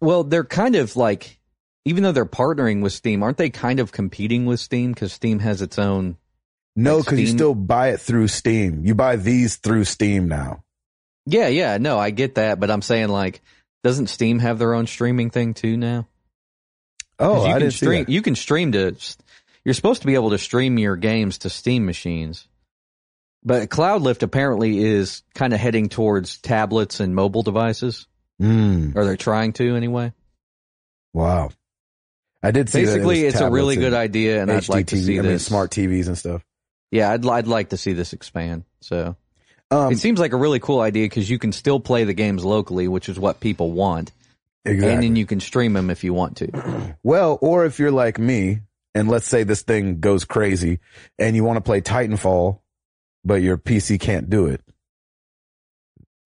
they're kind of like, even though they're partnering with Steam, aren't they kind of competing with Steam? Because Steam has its own. No, because you still buy it through Steam. You buy these through Steam now. Yeah. Yeah. No, I get that. But I'm saying, like, doesn't Steam have their own streaming thing too now? Oh, I didn't see that. You can stream you're supposed to be able to stream your games to Steam machines. But CloudLift apparently is kind of heading towards tablets and mobile devices. Mm. Or they're trying to anyway. Wow. I did see basically that it's a really good idea, and I'd like to see this. Smart TVs and stuff. Yeah, I'd like to see this expand. So it seems like a really cool idea because you can still play the games locally, which is what people want. Exactly. And then you can stream them if you want to. Well, or if you're like me, and let's say this thing goes crazy, and you want to play Titanfall, but your PC can't do it.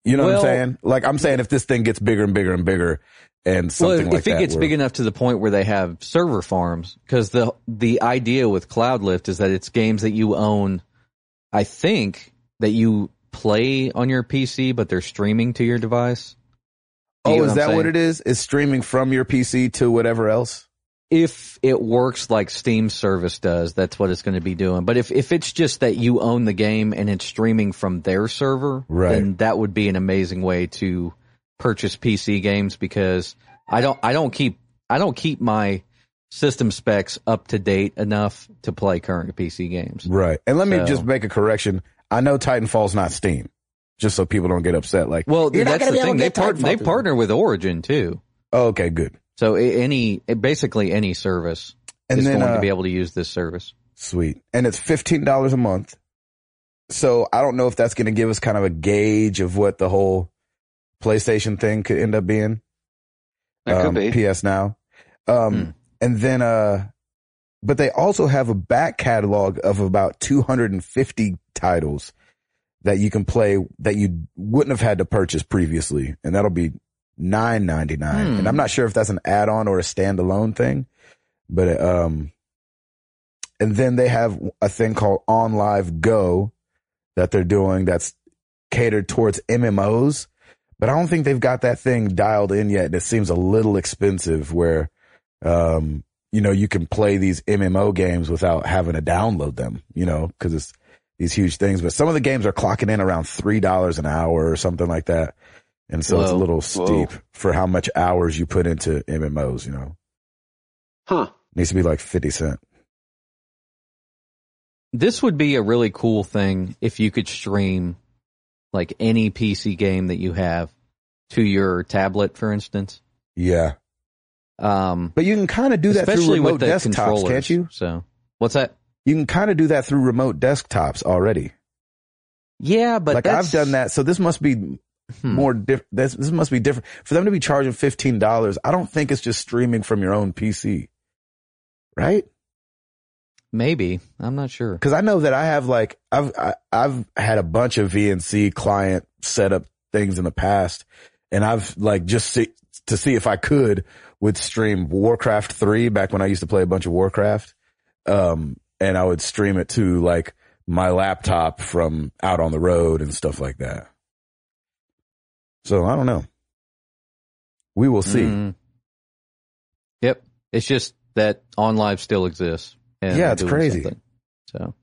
You know what I'm saying? Like, I'm saying if this thing gets bigger and bigger and bigger, and something like that. If it gets big enough to the point where they have server farms, because the idea with CloudLift is that it's games that you own, I think, that you play on your PC, but they're streaming to your device. Oh, is that what it is? Is streaming from your PC to whatever else? If it works like Steam service does, that's what it's going to be doing. But if it's just that you own the game and it's streaming from their server, then that would be an amazing way to purchase PC games, because I don't keep my system specs up to date enough to play current PC games. Right. And let me just make a correction. I know Titanfall's not Steam. Just so people don't get upset. Like, well, that's the thing. They partner with Origin too. Oh, okay, good. So basically any service is going to be able to use this service. Sweet. And it's $15 a month. So I don't know if that's going to give us kind of a gauge of what the whole PlayStation thing could end up being. That could be. PS Now. And then, but they also have a back catalog of about 250 titles that you can play that you wouldn't have had to purchase previously, and that'll be $9.99. And I'm not sure if that's an add-on or a standalone thing, but and then they have a thing called OnLive Go that they're doing that's catered towards MMOs, but I don't think they've got that thing dialed in yet. It seems a little expensive where you can play these MMO games without having to download them, because it's these huge things, but some of the games are clocking in around $3 an hour or something like that. And so it's a little steep for how much hours you put into MMOs, Needs to be like 50 cents. This would be a really cool thing if you could stream like any PC game that you have to your tablet, for instance. Yeah. But you can kind of do that through remote desktops, can't you? So what's that? You can kind of do that through remote desktops already. Yeah, but I've done that, so this must be more different. This must be different. For them to be charging $15, I don't think it's just streaming from your own PC, right? Maybe. I'm not sure. Because I know that I have I've had a bunch of VNC client setup things in the past, and I've just to see if I could would stream Warcraft 3 back when I used to play a bunch of Warcraft. And I would stream it to my laptop from out on the road and stuff like that. So I don't know. We will see. Yep. It's just that OnLive still exists. And yeah, it's crazy. Something. So,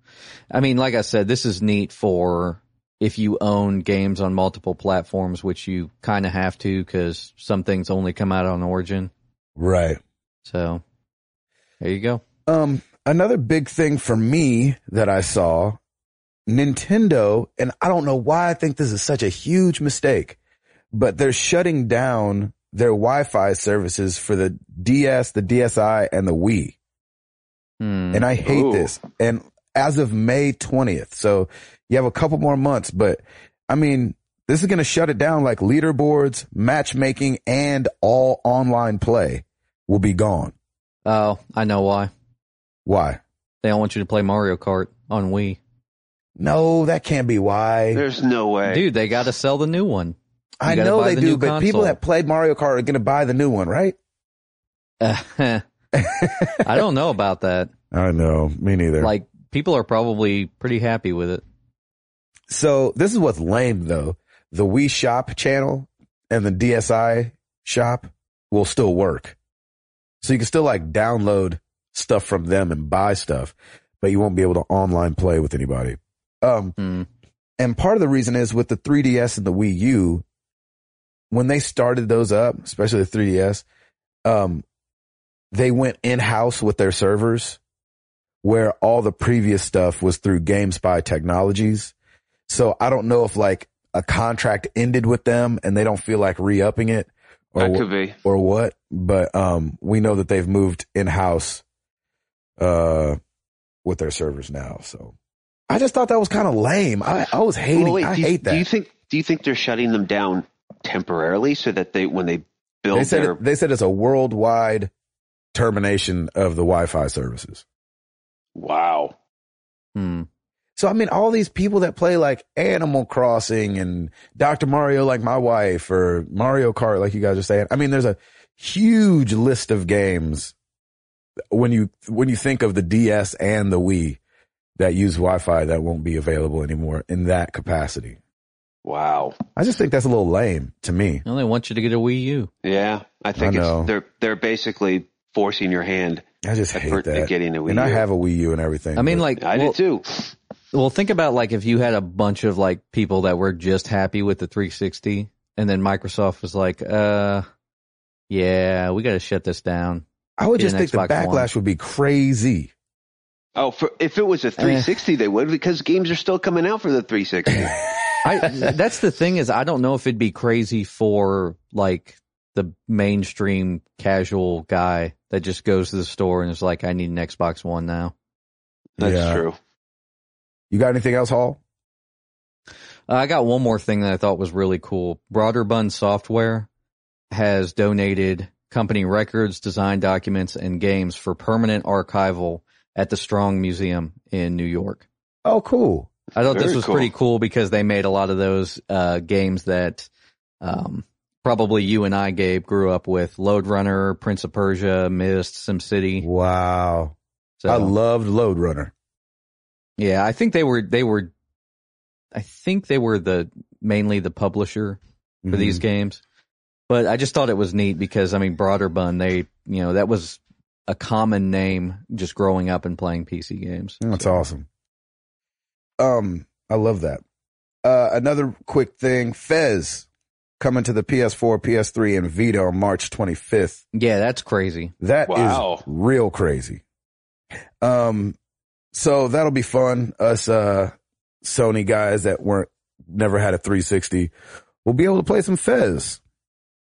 I mean, like I said, this is neat for if you own games on multiple platforms, which you kind of have to because some things only come out on Origin. Right. So, there you go. Another big thing for me that I saw, Nintendo, and I don't know why I think this is such a huge mistake, but they're shutting down their Wi-Fi services for the DS, the DSi, and the Wii. And I hate this. And as of May 20th, so you have a couple more months, but I mean, this is going to shut it down. Like leaderboards, matchmaking, and all online play will be gone. Oh, I know why. Why? They don't want you to play Mario Kart on Wii. No, that can't be why. There's no way. Dude, they got to sell the new one. I know they do, but people that played Mario Kart are going to buy the new one, right? I don't know about that. I know. Me neither. Like, people are probably pretty happy with it. So, this is what's lame, though. The Wii Shop channel and the DSi shop will still work. So, you can still, like, download stuff from them and buy stuff, but you won't be able to online play with anybody. And part of the reason is with the 3DS and the Wii U, when they started those up, especially the 3DS, they went in-house with their servers where all the previous stuff was through GameSpy Technologies. So I don't know if like a contract ended with them and they don't feel like re-upping it or what, but we know that they've moved in-house with their servers now. So I just thought that was kind of lame. I was hating. Well, wait, I hate that. Do you think they're shutting them down temporarily so that they when they build they said it's a worldwide termination of the Wi-Fi services. Wow. So I mean, all these people that play like Animal Crossing and Dr. Mario, like my wife, or Mario Kart, like you guys are saying. I mean, there's a huge list of games when you think of the DS and the Wii that use Wi-Fi that won't be available anymore in that capacity. Wow. I just think that's a little lame to me. They only want you to get a Wii U. Yeah, I think they're basically forcing your hand. I just hate that. Getting a Wii U. I have a Wii U and everything. I mean, like I did too. Well, think about like if you had a bunch of like people that were just happy with the 360, and then Microsoft was like, yeah, we got to shut this down." I would just think the backlash would be crazy. Oh, if it was a 360, they would, because games are still coming out for the 360. That's the thing is, I don't know if it'd be crazy for like the mainstream casual guy that just goes to the store and is like, I need an Xbox One now. That's true. You got anything else, Hall? I got one more thing that I thought was really cool. Broderbund Software has donated company records, design documents, and games for permanent archival at the Strong Museum in New York. Oh, cool. I thought this was pretty cool because they made a lot of those games that probably you and I, Gabe, grew up with. Lode Runner, Prince of Persia, Myst, SimCity. Wow. So, I loved Lode Runner. Yeah, I think they were mainly the publisher for these games. But I just thought it was neat because, I mean, Broderbund, that was a common name just growing up and playing PC games. That's awesome. I love that. Another quick thing, Fez coming to the PS4, PS3, and Vita on March 25th. Yeah, that's crazy. That is real crazy. So that'll be fun. Us Sony guys that never had a 360 will be able to play some Fez.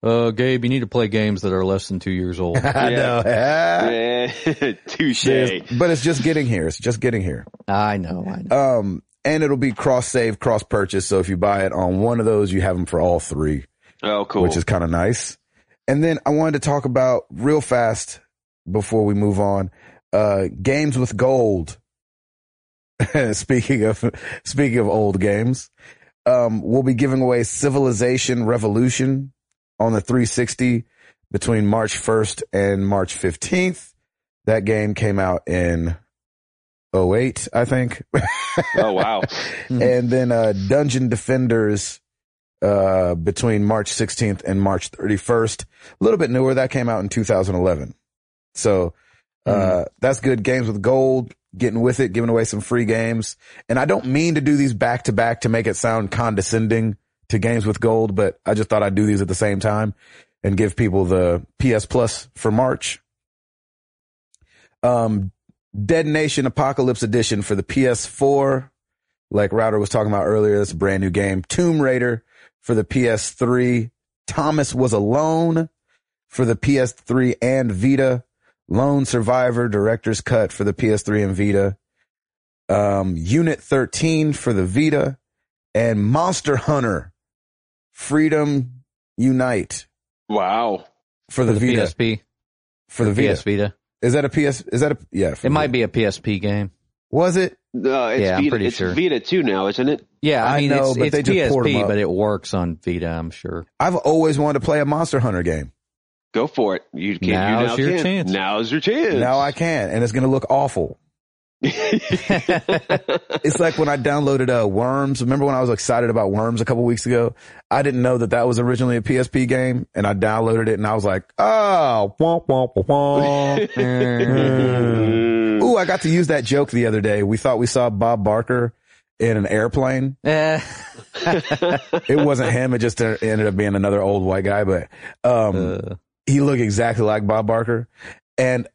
Gabe, you need to play games that are less than 2 years old. I know. Yeah. Touche. But it's just getting here. I know. And it'll be cross-save, cross-purchase. So if you buy it on one of those, you have them for all three. Oh, cool. Which is kind of nice. And then I wanted to talk about real fast before we move on. Games with gold. Speaking of old games, we'll be giving away Civilization Revolution on the 360 between March 1st and March 15th. That game came out in 2008, I think. Oh, wow. And then Dungeon Defenders between March 16th and March 31st. A little bit newer. That came out in 2011. So that's good. Games with gold. getting with it, giving away some free games. And I don't mean to do these back to back to make it sound condescending to Games with Gold, but I just thought I'd do these at the same time and give people the PS Plus for March. Dead Nation Apocalypse Edition for the PS4. Like Rauter was talking about earlier, that's a brand new game. Tomb Raider for the PS3. Thomas Was Alone for the PS3 and Vita. Lone Survivor Director's Cut for the PS3 and Vita. Unit 13 for the Vita. And Monster Hunter Freedom Unite. Wow. For the Vita. PSP. For the Vita. PS Vita. Is that a It might be a PSP game. Was it? No, it's Vita. I'm pretty sure. It's Vita 2 now, isn't it? Yeah, I mean, know, but it's PSP, but it works on Vita, I'm sure. I've always wanted to play a Monster Hunter game. Go for it. Now's your chance. Now's your chance. Now I can, and it's going to look awful. It's like when I downloaded Worms. Remember when I was excited about Worms a couple weeks ago? I didn't know that was originally a PSP game, and I downloaded it, and I was like, oh, womp, womp, womp. Ooh, I got to use that joke the other day. We thought we saw Bob Barker in an airplane. It wasn't him. It just ended up being another old white guy, but he looked exactly like Bob Barker. And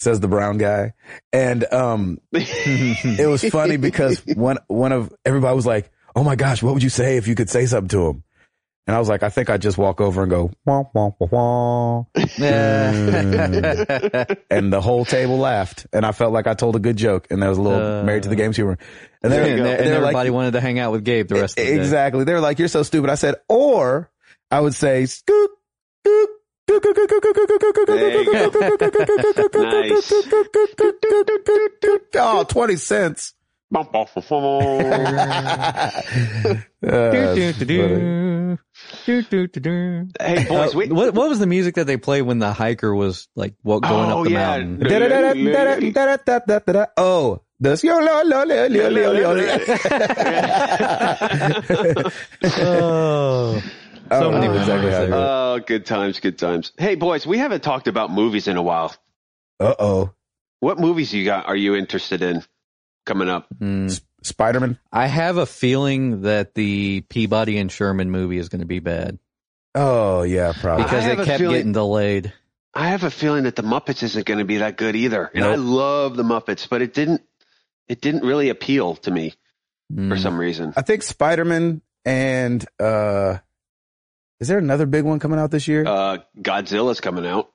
says the brown guy. And it was funny because one of everybody was like, oh my gosh, what would you say if you could say something to him? And I was like, I think I'd just walk over and go, wah, wah, wah, wah. And the whole table laughed. And I felt like I told a good joke. And there was a little Married to the Game humor. And everybody wanted to hang out with Gabe the rest of the day. Exactly. They were like, you're so stupid. I said, or I would say, scoop, scoop. Nice. Oh, 20 cents. Hey boys, what was the music that they played when the hiker was like going up the mountain? Oh, good times. Hey boys, we haven't talked about movies in a while. What movies are you interested in coming up? Spider-Man. I have a feeling that the Peabody and Sherman movie is going to be bad. Oh yeah, probably, because it kept getting delayed. I have a feeling that the Muppets isn't going to be that good either. And I love the Muppets, but it didn't really appeal to me for some reason. I think Spider-Man and is there another big one coming out this year? Godzilla's coming out.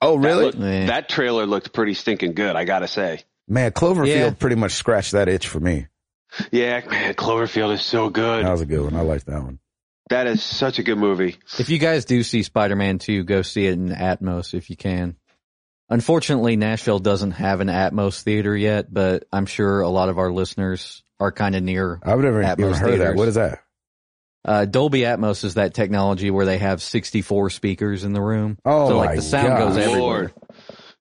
Oh, really? That trailer looked pretty stinking good, I gotta say. Man, Cloverfield pretty much scratched that itch for me. Yeah, man, Cloverfield is so good. That was a good one. I liked that one. That is such a good movie. If you guys do see Spider-Man 2, go see it in Atmos if you can. Unfortunately, Nashville doesn't have an Atmos theater yet, but I'm sure a lot of our listeners are kind of near Atmos. I've never even heard of that. What is that? Dolby Atmos is that technology where they have 64 speakers in the room. Oh, so like the sound goes everywhere.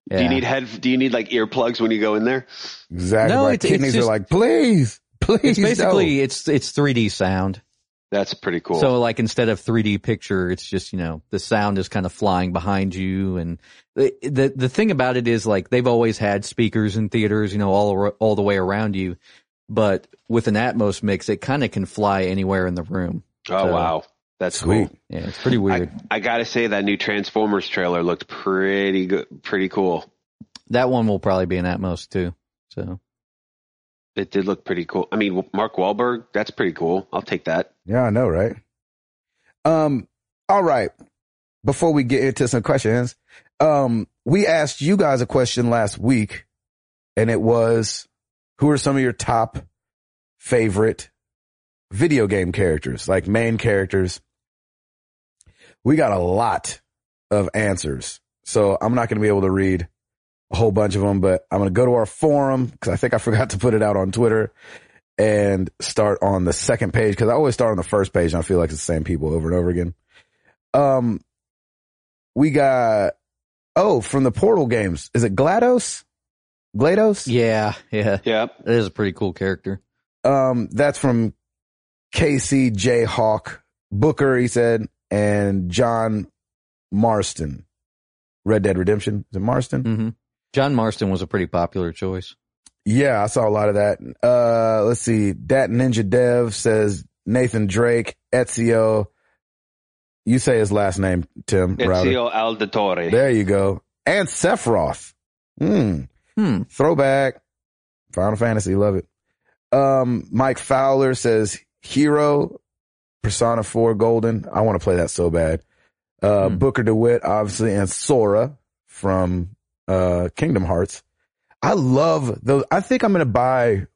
Yeah. Do you need like earplugs when you go in there? Exactly. No, it's just, are like, please. It's basically don't. It's 3D sound. That's pretty cool. So like instead of 3D picture, it's just, the sound is kind of flying behind you. And the thing about it is like they've always had speakers in theaters, all the way around you. But with an Atmos mix, it kind of can fly anywhere in the room. Oh, wow. That's sweet. Cool. Yeah, it's pretty weird. I got to say that new Transformers trailer looked pretty good, pretty cool. That one will probably be an Atmos too. So it did look pretty cool. I mean, Mark Wahlberg, that's pretty cool. I'll take that. Yeah, I know, right? All right. Before we get into some questions, we asked you guys a question last week, and it was, who are some of your top favorite video game characters, like main characters? We got a lot of answers, so I'm not going to be able to read a whole bunch of them, but I'm going to go to our forum because I think I forgot to put it out on Twitter and start on the second page, because I always start on the first page and I feel like it's the same people over and over again. We got, from the Portal games, is it GLaDOS? Yeah. That is a pretty cool character. That's from KCJ Hawk Booker, he said, and John Marston. Red Dead Redemption. Is it Marston? Mm-hmm. John Marston was a pretty popular choice. Yeah, I saw a lot of that. Let's see. Dat Ninja Dev says Nathan Drake, Ezio. You say his last name, Tim. Ezio Auditore. There you go. And Sephiroth. Throwback. Final Fantasy. Love it. Mike Fowler says Hero, Persona 4 Golden. I want to play that so bad. Booker DeWitt, obviously, and Sora from Kingdom Hearts. I love those. I think I'm going to buy,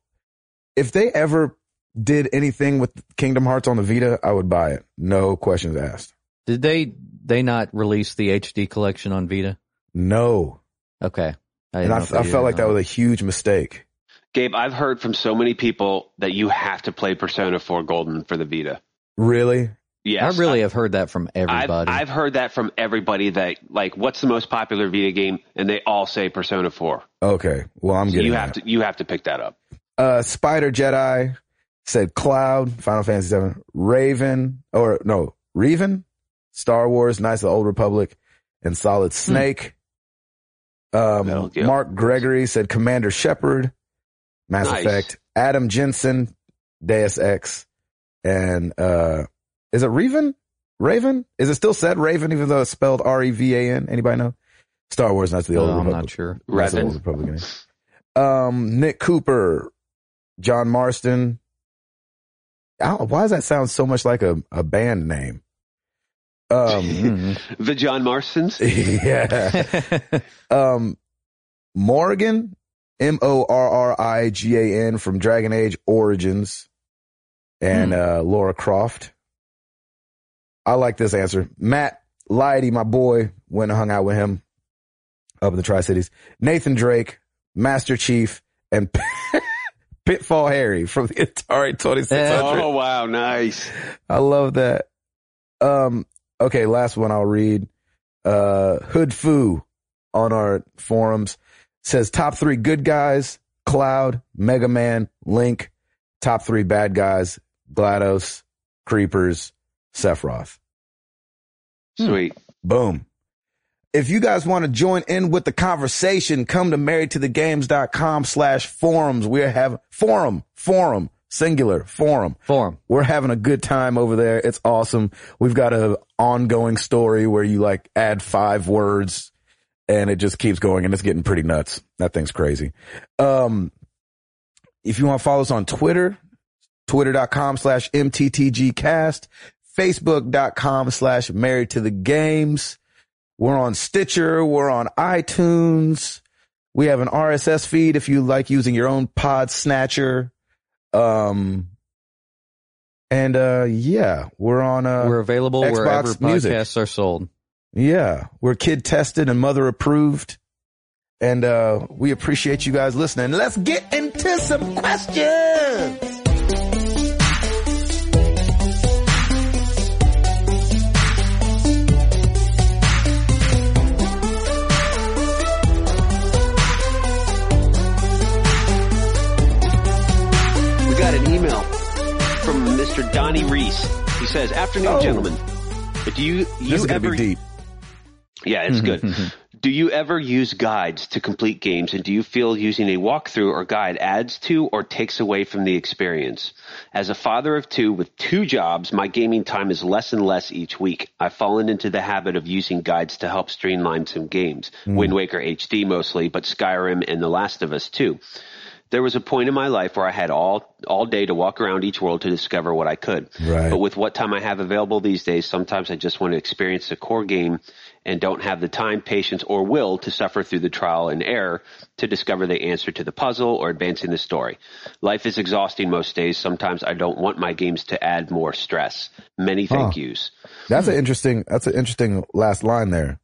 if they ever did anything with Kingdom Hearts on the Vita, I would buy it. No questions asked. Did they not release the HD collection on Vita? No. Okay. I felt like that was a huge mistake. Gabe, I've heard from so many people that you have to play Persona 4 Golden for the Vita. Really? Yes. I really have heard that from everybody. I've heard that from everybody that, like, what's the most popular Vita game? And they all say Persona 4. Okay. Well, I'm so getting you have to pick that up. Spider Jedi said Cloud, Final Fantasy VII, Revan, Star Wars, Knights of the Old Republic, and Solid Snake. Mark Gregory said Commander Shepard, Mass Effect, Adam Jensen, Deus Ex, and is it Revan? Raven? Is it still said Raven even though it's spelled R-E-V-A-N? Anybody know? Star Wars, not the Old Republic. I'm not sure. Republic. Nick Cooper, John Marston. Why does that sound so much like a band name? The John Marstons? Yeah. Morrigan, Morrigan from Dragon Age Origins, and Laura Croft. I like this answer. Matt Leidy, my boy, went and hung out with him up in the Tri-Cities. Nathan Drake, Master Chief, and Pitfall Harry from the Atari 2600. Oh, wow. Nice. I love that. Okay, last one I'll read. Hood Foo on our forums says top three good guys, Cloud, Mega Man, Link. Top three bad guys, GLaDOS, Creepers, Sephiroth. Sweet. Boom. If you guys want to join in with the conversation, come to marriedtothegames.com/forums. We're having forum. We're having a good time over there. It's awesome. We've got a ongoing story where you like add 5 words and it just keeps going and it's getting pretty nuts. That thing's crazy. If you want to follow us on Twitter, twitter.com/mttgcast. Facebook.com/marriedtothegames. We're on Stitcher. We're on iTunes. We have an RSS feed if you like using your own pod snatcher. We're on we're available Xbox wherever music. Podcasts are sold. Yeah, we're kid tested and mother approved. And we appreciate you guys listening. Let's get into some questions. Email from Mr. Donnie Reese. He says, afternoon, gentlemen. But do you ever... Deep. Yeah, it's good. Do you ever use guides to complete games, and do you feel using a walkthrough or guide adds to or takes away from the experience? As a father of 2 with 2 jobs, my gaming time is less and less each week. I've fallen into the habit of using guides to help streamline some games. Wind Waker HD mostly, but Skyrim and The Last of Us too. There was a point in my life where I had all day to walk around each world to discover what I could. Right. But with what time I have available these days, sometimes I just want to experience the core game and don't have the time, patience, or will to suffer through the trial and error to discover the answer to the puzzle or advancing the story. Life is exhausting most days. Sometimes I don't want my games to add more stress. Many thank yous. That's an interesting last line there.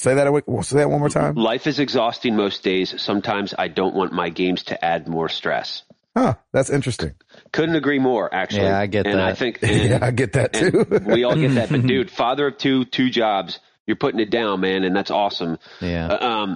Say that one more time. Life is exhausting most days. Sometimes I don't want my games to add more stress. Huh, that's interesting. Couldn't agree more, actually. Yeah, I get that. I get that too. We all get that. But dude, father of 2, 2 jobs, you're putting it down, man, and that's awesome. Yeah.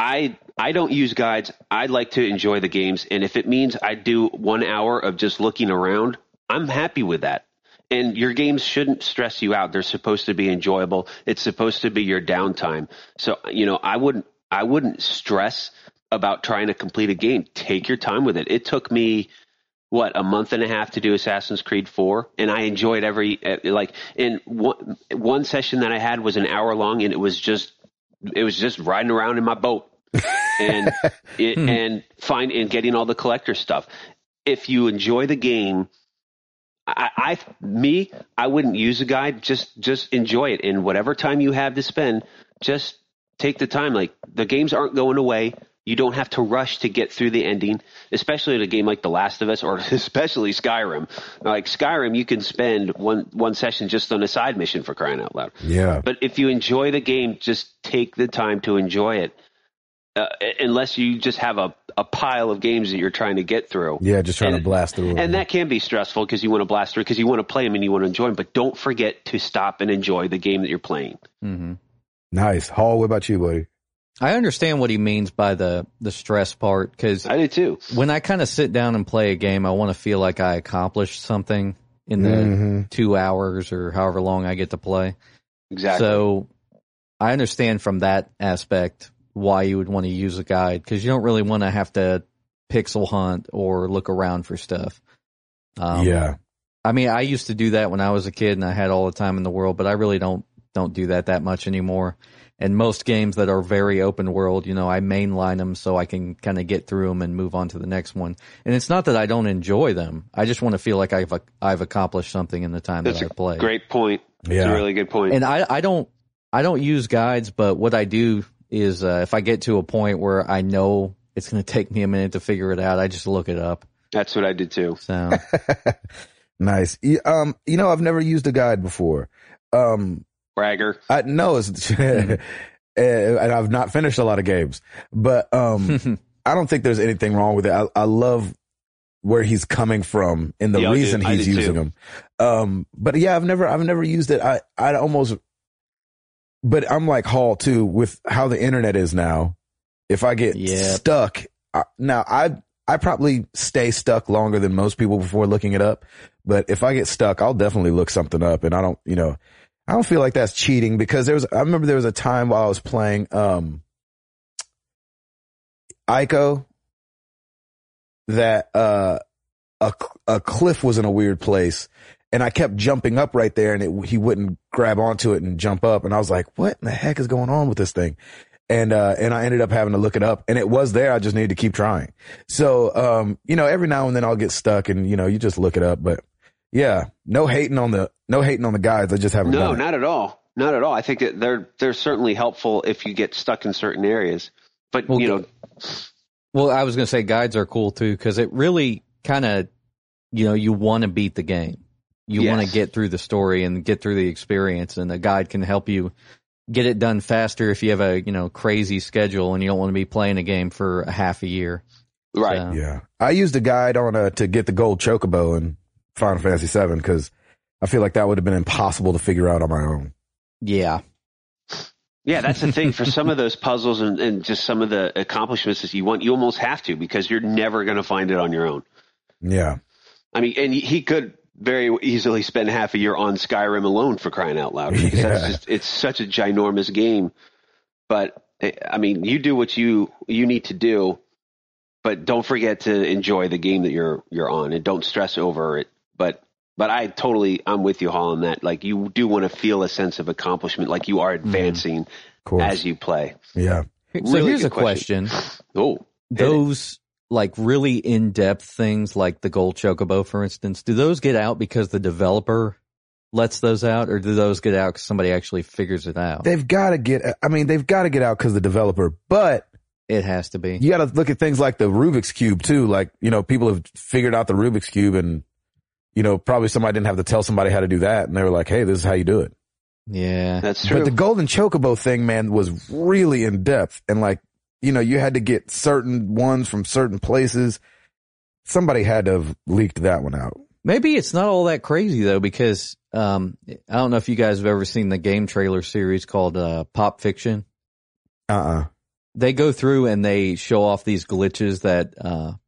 I don't use guides. I like to enjoy the games, and if it means I do 1 hour of just looking around, I'm happy with that. And your games shouldn't stress you out. They're supposed to be enjoyable. It's supposed to be your downtime. So, I wouldn't I wouldn't stress about trying to complete a game. Take your time with it. It took me, a month and a half to do Assassin's Creed 4, and I enjoyed every one session that I had was an hour long, and it was just riding around in my boat and and getting all the collector stuff. If you enjoy the game, I wouldn't use a guide. Just enjoy it, and whatever time you have to spend, just take the time. Like, the games aren't going away. You don't have to rush to get through the ending, especially in a game like The Last of Us, or especially Skyrim. Like, Skyrim, you can spend one session just on a side mission, for crying out loud. Yeah. But if you enjoy the game, just take the time to enjoy it. Unless you just have a pile of games that you're trying to get through. Yeah, just trying to blast through. And that can be stressful because you want to blast through, because you want to play them and you want to enjoy them. But don't forget to stop and enjoy the game that you're playing. Mm-hmm. Nice. Hall, what about you, buddy? I understand what he means by the stress part, because I do too. When I kind of sit down and play a game, I want to feel like I accomplished something in the 2 hours or however long I get to play. Exactly. So I understand from that aspect why you would want to use a guide, because you don't really want to have to pixel hunt or look around for stuff. Yeah. I mean, I used to do that when I was a kid and I had all the time in the world, but I really don't do that much anymore. And most games that are very open world, I mainline them so I can kind of get through them and move on to the next one. And it's not that I don't enjoy them. I just want to feel like I've accomplished something in the time that I played. Great point. Yeah. That's a really good point. And I don't use guides, but what I do is if I get to a point where I know it's going to take me a minute to figure it out, I just look it up. That's what I did too. So nice. I've never used a guide before. Bragger. I know it's, and I've not finished a lot of games, but I don't think there's anything wrong with it. I love where he's coming from and the reason he's using them. But yeah, I've never used it. But I'm like Hall too, with how the internet is now. If I get stuck now, I probably stay stuck longer than most people before looking it up. But if I get stuck, I'll definitely look something up, and I don't feel like that's cheating, because I remember there was a time while I was playing, Ico, that, a cliff was in a weird place, and I kept jumping up right there, and he wouldn't grab onto it and jump up. And I was like, what in the heck is going on with this thing? And I ended up having to look it up, and it was there. I just needed to keep trying. So, every now and then I'll get stuck, and, you just look it up, but. Yeah, no hating on the guides. I just haven't. No, not at all, not at all. I think that they're certainly helpful if you get stuck in certain areas. But I was going to say guides are cool too, because it really kind of, you want to beat the game, want to get through the story and get through the experience, and a guide can help you get it done faster if you have a crazy schedule and you don't want to be playing a game for a half a year. Right. So. Yeah, I used a guide on to get the gold chocobo and. Final Fantasy VII, because I feel like that would have been impossible to figure out on my own. Yeah. Yeah, that's the thing. For some of those puzzles and just some of the accomplishments that you want, you almost have to, because you're never going to find it on your own. Yeah. I mean, and he could very easily spend half a year on Skyrim alone, for crying out loud. Because it's such a ginormous game. But, I mean, you do what you need to do, but don't forget to enjoy the game that you're on, and don't stress over it. But I'm with you, Hall, on that. Like, you do want to feel a sense of accomplishment, like you are advancing as you play. Yeah. So really, here's a question. Oh, those like really in-depth things, like the gold chocobo, for instance, do those get out because the developer lets those out, or do those get out because somebody actually figures it out? They've got to get out because the developer, but. It has to be. You got to look at things like the Rubik's Cube too. Like, people have figured out the Rubik's Cube, and, probably somebody didn't have to tell somebody how to do that, and they were like, hey, this is how you do it. Yeah, that's true. But the Golden Chocobo thing, man, was really in depth. And like, you had to get certain ones from certain places. Somebody had to have leaked that one out. Maybe it's not all that crazy though, because, I don't know if you guys have ever seen the game trailer series called, Pop Fiction. They go through and they show off these glitches that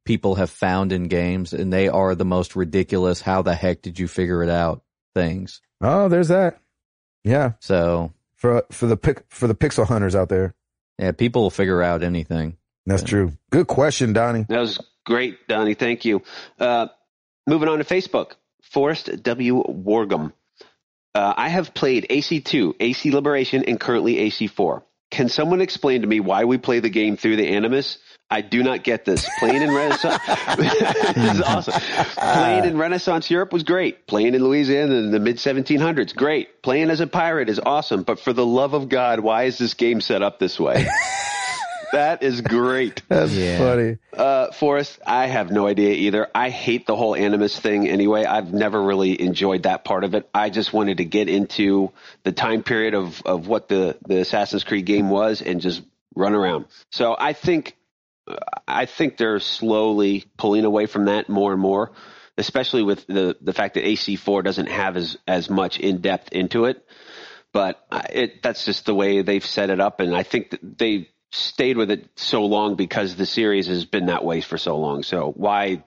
people have found in games, and they are the most ridiculous, how the heck did you figure it out things. Oh, there's that. Yeah. So for the pixel hunters out there. Yeah, people will figure out anything. That's true. Good question, Donnie. That was great, Donnie. Thank you. Moving on to Facebook. Forrest W. Wargum. I have played AC2, AC Liberation, and currently AC4. Can someone explain to me why we play the game through the Animus? I do not get this. Playing in Renaissance this is awesome. Playing in Renaissance Europe was great. Playing in Louisiana in the mid-1700s, great. Playing as a pirate is awesome. But for the love of God, why is this game set up this way? That is great. That's funny. Forrest, I have no idea either. I hate the whole Animus thing anyway. I've never really enjoyed that part of it. I just wanted to get into the time period of what the Assassin's Creed game was and just run around. So I think they're slowly pulling away from that more and more, especially with the fact that AC4 doesn't have as much in-depth into it. But that's just the way they've set it up, and I think that they stayed with it so long because the series has been that way for so long. So why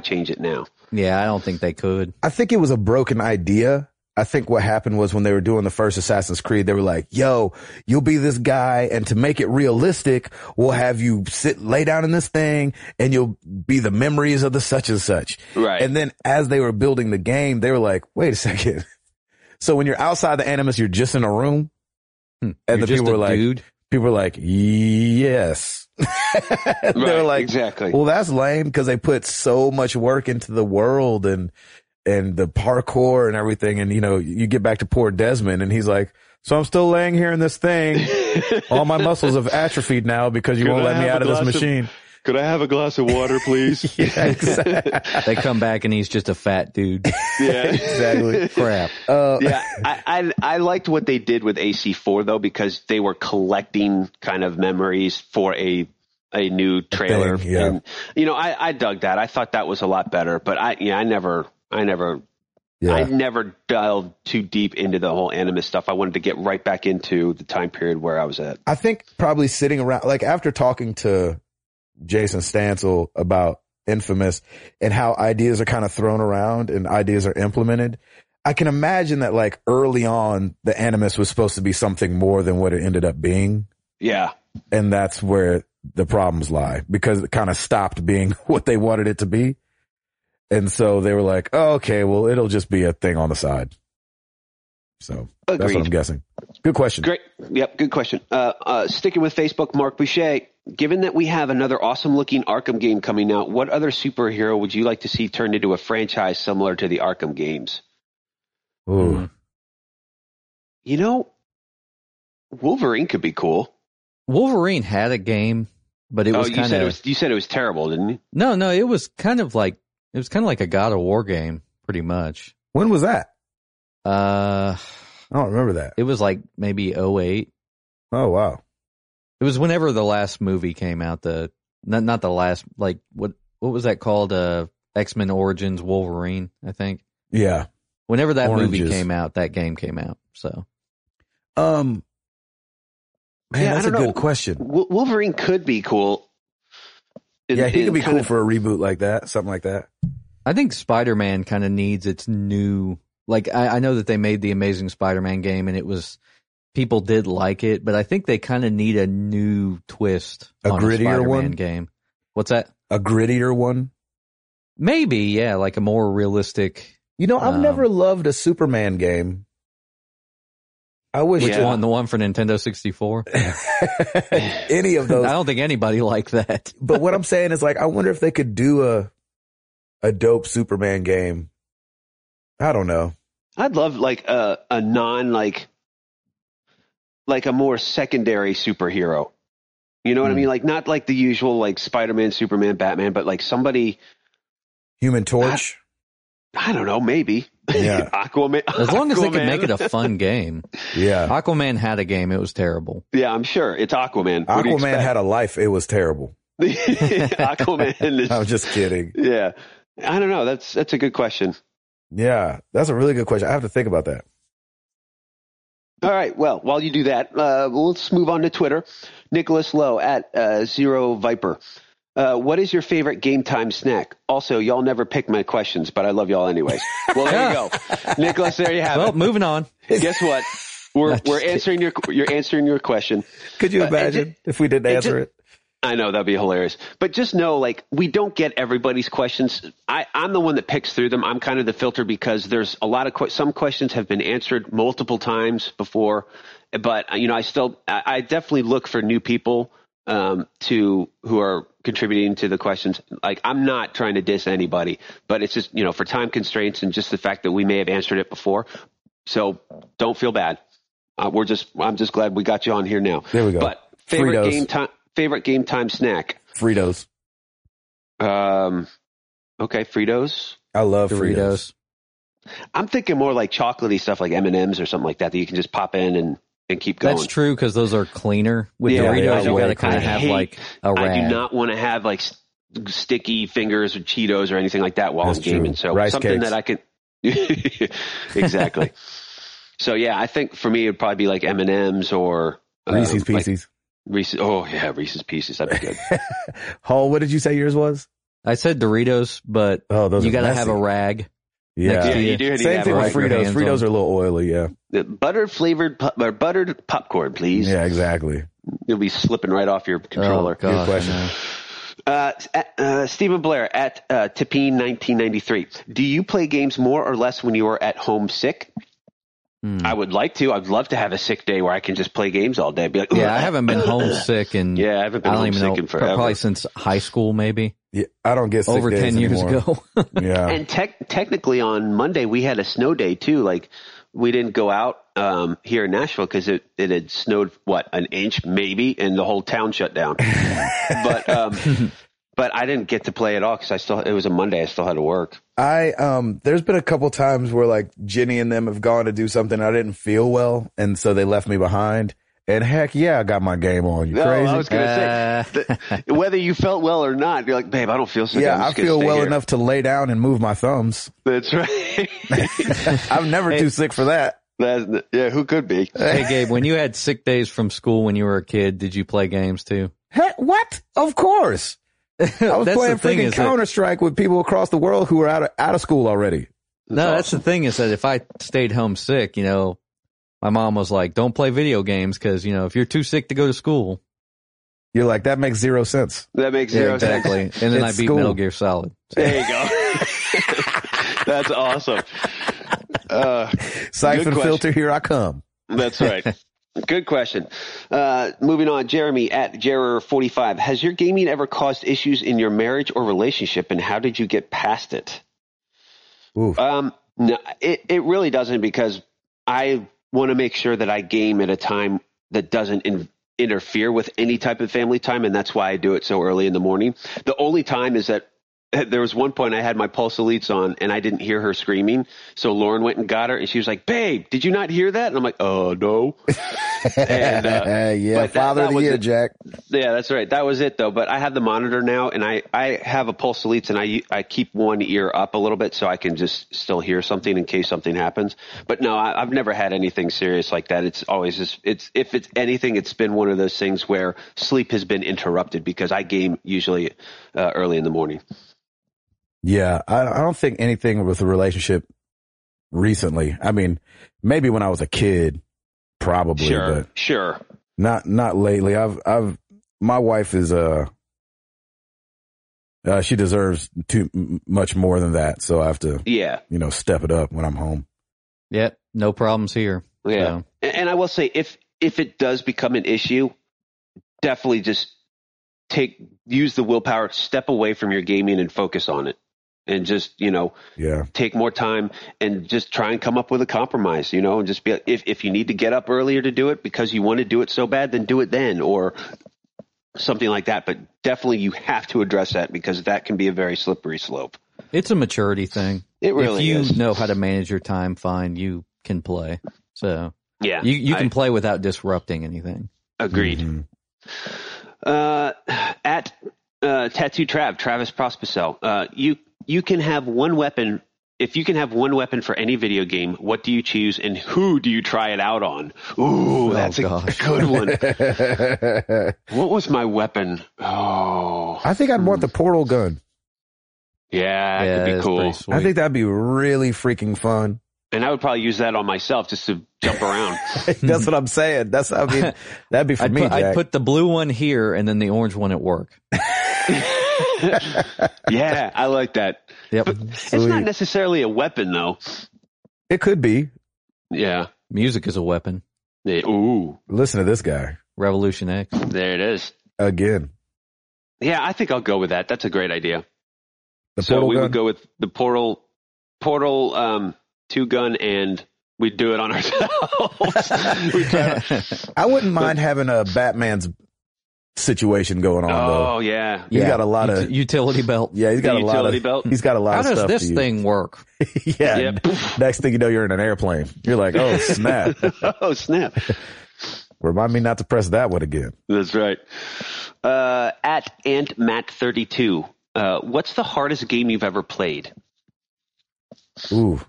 change it now? Yeah, I don't think they could. I think it was a broken idea. I think what happened was when they were doing the first Assassin's Creed, they were like, yo, you'll be this guy, and to make it realistic, we'll have you lay down in this thing, and you'll be the memories of the such and such. Right. And then as they were building the game, they were like, wait a second. So when you're outside the Animus, you're just in a room? And you're the people were like, dude? People were like, yes. Right, they were like, exactly. Well, that's lame, because they put so much work into the world and the parkour and everything. And, you get back to poor Desmond and he's like, so I'm still laying here in this thing. All my muscles have atrophied now because you won't let me out of this machine. Could I have a glass of water, please? Yeah, exactly. They come back and he's just a fat dude. Yeah, exactly. Crap. I liked what they did with AC4 though, because they were collecting kind of memories for a new trailer. Thing, yeah. And, I dug that. I thought that was a lot better, but I never delved too deep into the whole Animus stuff. I wanted to get right back into the time period where I was at. I think probably sitting around, like after talking to Jason Stancil about Infamous and how ideas are kind of thrown around and ideas are implemented, I can imagine that like early on the Animus was supposed to be something more than what it ended up being. Yeah. And that's where the problems lie, because it kind of stopped being what they wanted it to be. And so they were like, oh, okay, well, it'll just be a thing on the side. So agreed. That's what I'm guessing. Good question. Great. Yep. Good question. Sticking with Facebook, Mark Boucher, given that we have another awesome looking Arkham game coming out, what other superhero would you like to see turned into a franchise similar to the Arkham games? Ooh. Wolverine could be cool. Wolverine had a game, but it was kind of... You said it was terrible, didn't you? No, it was kind of like... It was kind of like a God of War game, pretty much. When was that? I don't remember that. It was like maybe 2008. Oh, wow. It was whenever the last movie came out. Not the last, like, what was that called? X-Men Origins Wolverine, I think. Yeah. Whenever that movie came out, that game came out, so. Man, yeah, that's a good question. Wolverine could be cool. He could be cool for a reboot like that, something like that. I think Spider-Man kind of needs its new... Like, I know that they made the Amazing Spider-Man game, and it was... People did like it, but I think they kind of need a new twist on a Spider-Man game. What's that? A grittier one? Maybe, yeah, like a more realistic... I've never loved a Superman game. I wish... Which one? The one for Nintendo 64? Any of those. I don't think anybody liked that. But what I'm saying is, like, I wonder if they could do a dope Superman game. I don't know. I'd love, like, a non, like a more secondary superhero. You know what I mean? Like, not like the usual, like, Spider-Man, Superman, Batman, but, like, somebody... Human Torch? I don't know, maybe. Yeah. Aquaman. As long as they can make it a fun game. Yeah. Aquaman had a game. It was terrible. Yeah, I'm sure. It's Aquaman. What Aquaman had a life. It was terrible. Aquaman is... I'm just kidding. Yeah. I don't know. That's a good question. Yeah. That's a really good question. I have to think about that. All right. Well, while you do that, let's move on to Twitter. Nicholas Lowe at Zero Viper. What is your favorite game time snack? Also, y'all never pick my questions, but I love y'all anyways. Well, there you go. Nicholas, there you have it. Well, moving on. Guess what? We're answering you're answering your question. Could you imagine if we didn't answer it? I know, that'd be hilarious. But just know, like, we don't get everybody's questions. I'm the one that picks through them. I'm kind of the filter because there's a lot of some questions have been answered multiple times before. But, you know, I definitely look for new people who are contributing to the questions. Like, I'm not trying to diss anybody, but it's just, you know, for time constraints and just the fact that we may have answered it before. So don't feel bad. I'm just glad we got you on here now. There we go. But favorite game time snack? Fritos. Okay, Fritos. I love Fritos. I'm thinking more like chocolatey stuff like M&M's or something like that you can just pop in and keep going. That's true, because those are cleaner. With Doritos, you got to kind of have like a wrap. I do not want to have like sticky fingers or Cheetos or anything like that while I'm gaming. So rice something cakes. That I could... Exactly. So yeah, I think for me it'd probably be like M&M's or... Reese's Pieces. Reese's Pieces. That'd be good. Hall, what did you say yours was? I said Doritos, but you got to have a rag. Yeah, you do. Same thing with Fritos. Fritos are a little oily, yeah. Buttered popcorn, please. Yeah, exactly. You'll be slipping right off your controller. Oh, good question. Stephen Blair at Tipping 1993. Do you play games more or less when you are at home sick? I would like to. I'd love to have a sick day where I can just play games all day. Be like, I haven't been homesick and yeah, I haven't been homesick in forever. Probably since high school, maybe. Yeah, I don't get sick over 10 years ago. Yeah, and technically on Monday we had a snow day too. Like we didn't go out here in Nashville because it had snowed an inch maybe, and the whole town shut down. But I didn't get to play at all because it was a Monday. I still had to work. There's been a couple times where like Jenny and them have gone to do something. I didn't feel well, and so they left me behind. And heck yeah, I got my game on. You crazy? I was going to say whether you felt well or not, you're like, babe, I don't feel sick. Yeah, I feel well enough to lay down and move my thumbs. That's right. I'm never too sick for that. Yeah, who could be? Hey, Gabe, when you had sick days from school when you were a kid, did you play games too? Heck, what? Of course. I was playing freaking Counter-Strike with people across the world who were out of school already. That's the thing is that if I stayed home sick, you know, my mom was like, don't play video games because, you know, if you're too sick to go to school. You're like, that makes zero sense. That makes zero sense. Exactly. And then I beat Metal Gear Solid. So. There you go. That's awesome. Siphon filter, here I come. That's right. Good question. Moving on, Jeremy at Jerrer45. Has your gaming ever caused issues in your marriage or relationship, and how did you get past it? Oof. No, it really doesn't, because I want to make sure that I game at a time that doesn't interfere with any type of family time, and that's why I do it so early in the morning. The only time is that there was one point I had my Pulse Elites on and I didn't hear her screaming. So Lauren went and got her and she was like, babe, did you not hear that? And I'm like, oh, no. And, yeah, father of the year, Jack. Yeah, that's right. That was it, though. But I have the monitor now and I have a Pulse Elites and I keep one ear up a little bit so I can just still hear something in case something happens. But no, I've never had anything serious like that. It's always just if it's anything, it's been one of those things where sleep has been interrupted because I game usually early in the morning. Yeah, I don't think anything with a relationship recently. I mean, maybe when I was a kid, probably. Sure. Not lately. My wife is she deserves too much more than that, so I have to step it up when I'm home. Yep, no problems here. Yeah, so. And I will say if it does become an issue, definitely just use the willpower, step away from your gaming and focus on it. And just, take more time and just try and come up with a compromise, and just be if you need to get up earlier to do it because you want to do it so bad, then do it then or something like that. But definitely you have to address that because that can be a very slippery slope. It's a maturity thing. It really is. If you know how to manage your time, fine, you can play. So yeah, you can play without disrupting anything. Agreed. Mm-hmm. At Tattoo Travis Prospicel, you can have one weapon. If you can have one weapon for any video game, what do you choose and who do you try it out on? Ooh, that's a good one. What was my weapon? Oh, I think I'd want the portal gun. Yeah, that could be cool. I think that'd be really freaking fun. And I would probably use that on myself just to jump around. That's what I'm saying. That's, I mean, that'd be for me, Jack. I'd put the blue one here and then the orange one at work. Yeah, I like that. Yep. It's not necessarily a weapon, though. It could be. Yeah. Music is a weapon. Yeah. Ooh. Listen to this guy. Revolution X. There it is. Again. Yeah, I think I'll go with that. That's a great idea. So we would go with the portal, two gun, and we'd do it on ourselves. I wouldn't mind having a Batman's situation going on. Oh, though. Yeah. You got a lot of utility belt. Yeah, he's got a lot of belt. He's got a lot of stuff. How does this thing work? Yeah. Yep. Next thing you know, you're in an airplane. You're like, oh, snap. Oh, snap. Remind me not to press that one again. That's right. At AntMatt32, what's the hardest game you've ever played? Ooh.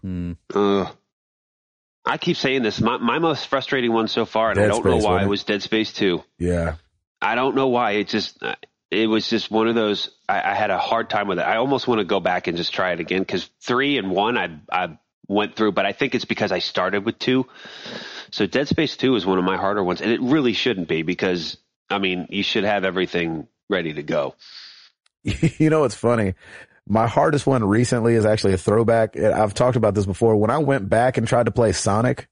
I keep saying this. My most frustrating one so far, and I don't know why, was Dead Space 2. Yeah. I don't know why. It was just one of those. I had a hard time with it. I almost want to go back and just try it again, because 3 and 1 I went through, but I think it's because I started with 2. So Dead Space 2 is one of my harder ones, and it really shouldn't be, because, I mean, you should have everything ready to go. You know, it's funny. My hardest one recently is actually a throwback. I've talked about this before. When I went back and tried to play Sonic,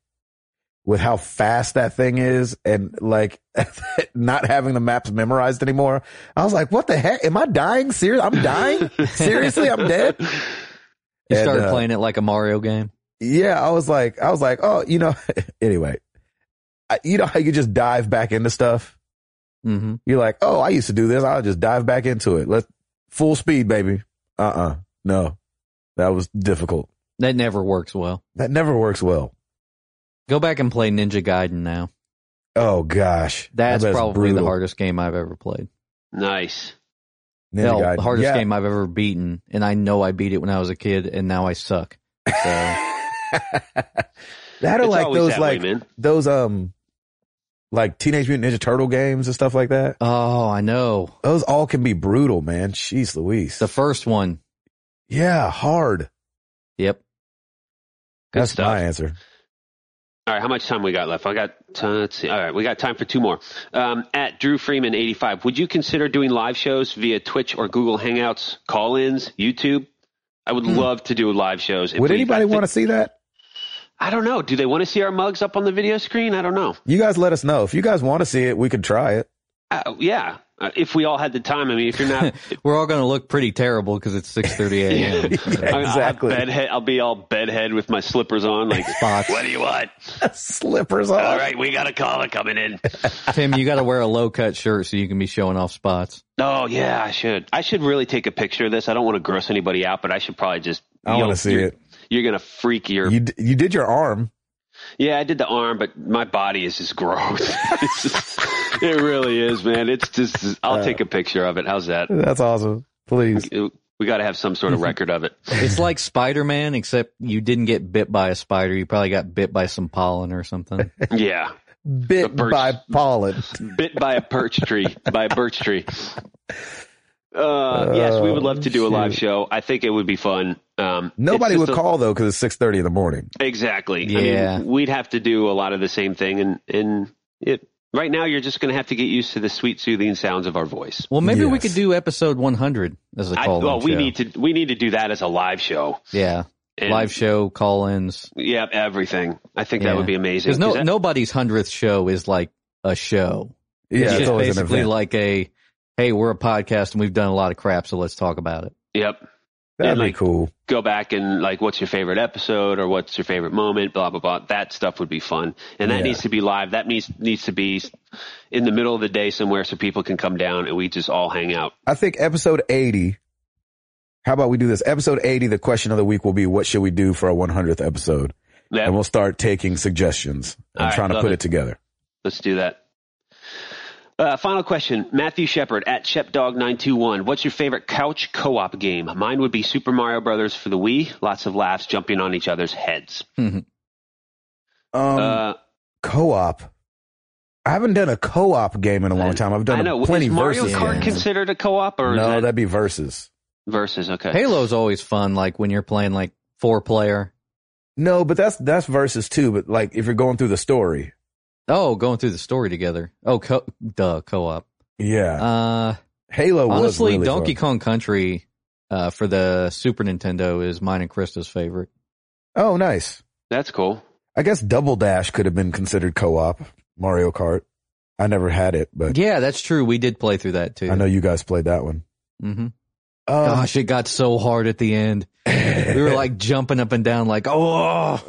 with how fast that thing is and like not having the maps memorized anymore, I was like, what the heck? Am I dying? I'm dying? Seriously? I'm dead? You started playing it like a Mario game? Yeah. I was like, oh, you know, anyway, you know how you just dive back into stuff? Mm-hmm. You're like, oh, I used to do this. I'll just dive back into it. Let's full speed, baby. No, that was difficult. That never works well. Go back and play Ninja Gaiden now. Oh, gosh. That's probably brutal. The hardest game I've ever played. Nice. Hell, the hardest game I've ever beaten, and I know I beat it when I was a kid, and now I suck. So. Those Teenage Mutant Ninja Turtle games and stuff like that. Oh, I know. Those all can be brutal, man. Jeez Louise. The first one. Yeah, hard. Yep. That's my answer. All right, how much time we got left? Let's see. All right, we got time for two more. At Drew Freeman 85, would you consider doing live shows via Twitch or Google Hangouts, call-ins, YouTube? I would love to do live shows. Would anybody want to see that? I don't know. Do they want to see our mugs up on the video screen? I don't know. You guys let us know. If you guys want to see it, we could try it. Yeah. If we all had the time, I mean, if you're not... We're all going to look pretty terrible because it's 6:30 a.m. Yeah, exactly. I'll be all bedhead with my slippers on, like, Spots. What do you want? Slippers on. All right, we got a caller coming in. Tim, you got to wear a low-cut shirt so you can be showing off spots. Oh, yeah, I should. I should really take a picture of this. I don't want to gross anybody out, but I should probably just... I want to see it. You're going to freak your... You did your arm. Yeah, I did the arm, but my body is just gross. It really is, man. It's just, I'll take a picture of it. How's that? That's awesome. Please. We got to have some sort of record of it. It's like Spider-Man, except you didn't get bit by a spider. You probably got bit by some pollen or something. Yeah. Bit by a birch tree. Yes, we would love to do a live show. I think it would be fun. Nobody would call, though, because it's 6:30 in the morning. Exactly. Yeah. I mean, we'd have to do a lot of the same thing. Right now, you're just going to have to get used to the sweet, soothing sounds of our voice. Well, maybe we could do episode 100 as a call-in show. We need to do that as a live show. Yeah. And live show, call-ins. Yeah, everything. I think that would be amazing. Because nobody's 100th show is like a show. Yeah, it's just basically like a... Hey, we're a podcast and we've done a lot of crap, so let's talk about it. Yep. That'd be cool. Go back and like, what's your favorite episode or what's your favorite moment, blah, blah, blah. That stuff would be fun. And that needs to be live. That needs to be in the middle of the day somewhere so people can come down and we just all hang out. I think episode 80, how about we do this? Episode 80, the question of the week will be, what should we do for our 100th episode? Yep. And we'll start taking suggestions and trying to put it together. Let's do that. Final question, Matthew Shepard at ShepDog921. What's your favorite couch co-op game? Mine would be Super Mario Brothers for the Wii. Lots of laughs, jumping on each other's heads. Co-op. I haven't done a co-op game in a long time. I've done plenty of versus games. Is Mario Kart considered a co-op? Or no, that'd be versus. Versus, okay. Halo's always fun, like when you're playing like 4-player. No, but that's versus too. But like, if you're going through the story. Oh, going through the story together. Oh, co-op. Yeah. Halo. Honestly, was really Donkey Kong Country for the Super Nintendo is mine and Krista's favorite. Oh, nice. That's cool. I guess Double Dash could have been considered co-op. Mario Kart. I never had it, but yeah, that's true. We did play through that too. I know you guys played that one. Mm-hmm. Gosh, it got so hard at the end. We were like jumping up and down, like, oh.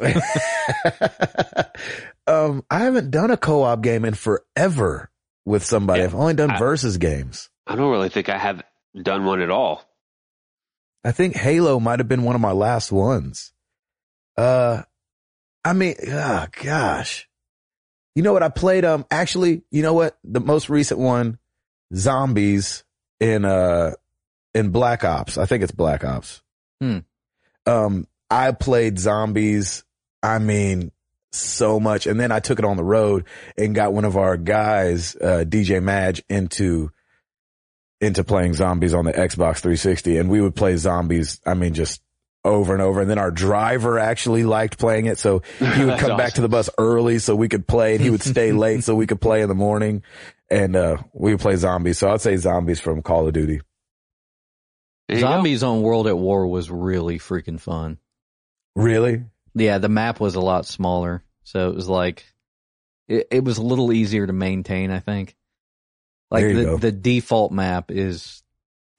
I haven't done a co-op game in forever with somebody. Yeah, I've only done versus games. I don't really think I have done one at all. I think Halo might have been one of my last ones. I mean, oh, gosh. You know what I played? Actually, you know what? The most recent one, Zombies in Black Ops. I think it's Black Ops. Hmm. I played Zombies, I mean, so much. And then I took it on the road and got one of our guys, DJ Madge, into playing Zombies on the Xbox 360. And we would play Zombies, I mean, just over and over. And then our driver actually liked playing it. So he would come back to the bus early so we could play, and he would stay late so we could play in the morning. And we would play Zombies. So I'd say Zombies from Call of Duty. Zombies on World at War was really freaking fun. Really? Yeah, the map was a lot smaller. So it was like, it was a little easier to maintain, I think. Like the default map is,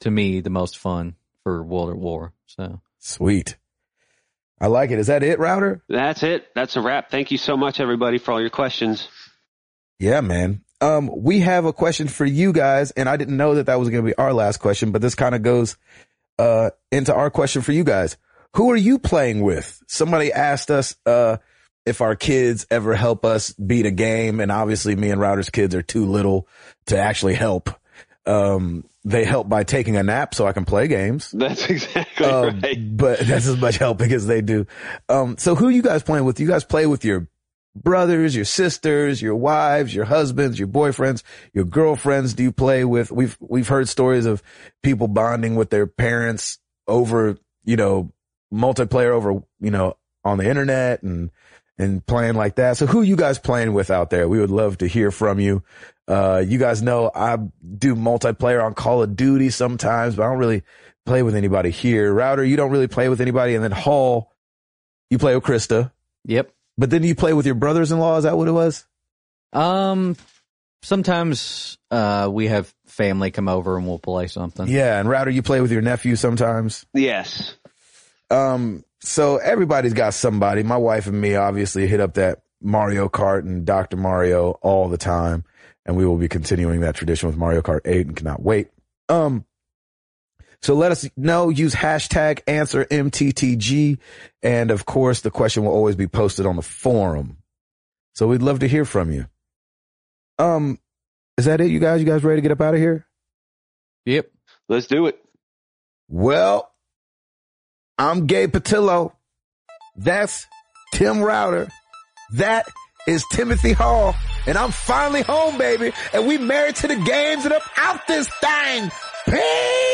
to me, the most fun for World at War. So sweet. I like it. Is that it, Rauter? That's it. That's a wrap. Thank you so much, everybody, for all your questions. Yeah, man. We have a question for you guys, and I didn't know that was going to be our last question, but this kind of goes into our question for you guys. Who are you playing with? Somebody asked us if our kids ever help us beat a game, and obviously me and Router's kids are too little to actually help. They help by taking a nap so I can play games. That's exactly right. But that's as much helping as they do. So who are you guys playing with? You guys play with your brothers, your sisters, your wives, your husbands, your boyfriends, your girlfriends? Do you play with? We've heard stories of people bonding with their parents over, you know, multiplayer over, you know, on the internet and playing like that. So who are you guys playing with out there? We would love to hear from you. You guys know I do multiplayer on Call of Duty sometimes, but I don't really play with anybody here. Rauter, you don't really play with anybody. And then Hall, you play with Krista. Yep. But then you play with your brothers-in-law? Is that what it was? Sometimes we have family come over and we'll play something. Yeah, and Rauter, you play with your nephew sometimes? Yes. So everybody's got somebody. My wife and me obviously hit up that Mario Kart and Dr. Mario all the time, and we will be continuing that tradition with Mario Kart 8 and cannot wait. So let us know, use hashtag AnswerMTTG, and of course the question will always be posted on the forum. So we'd love to hear from you. Is that it, you guys? You guys ready to get up out of here? Yep. Let's do it. Well, I'm Gabe Patillo. That's Tim Rauter. That is Timothy Hall. And I'm finally home, baby. And we married to the games and up out this thing. Peace!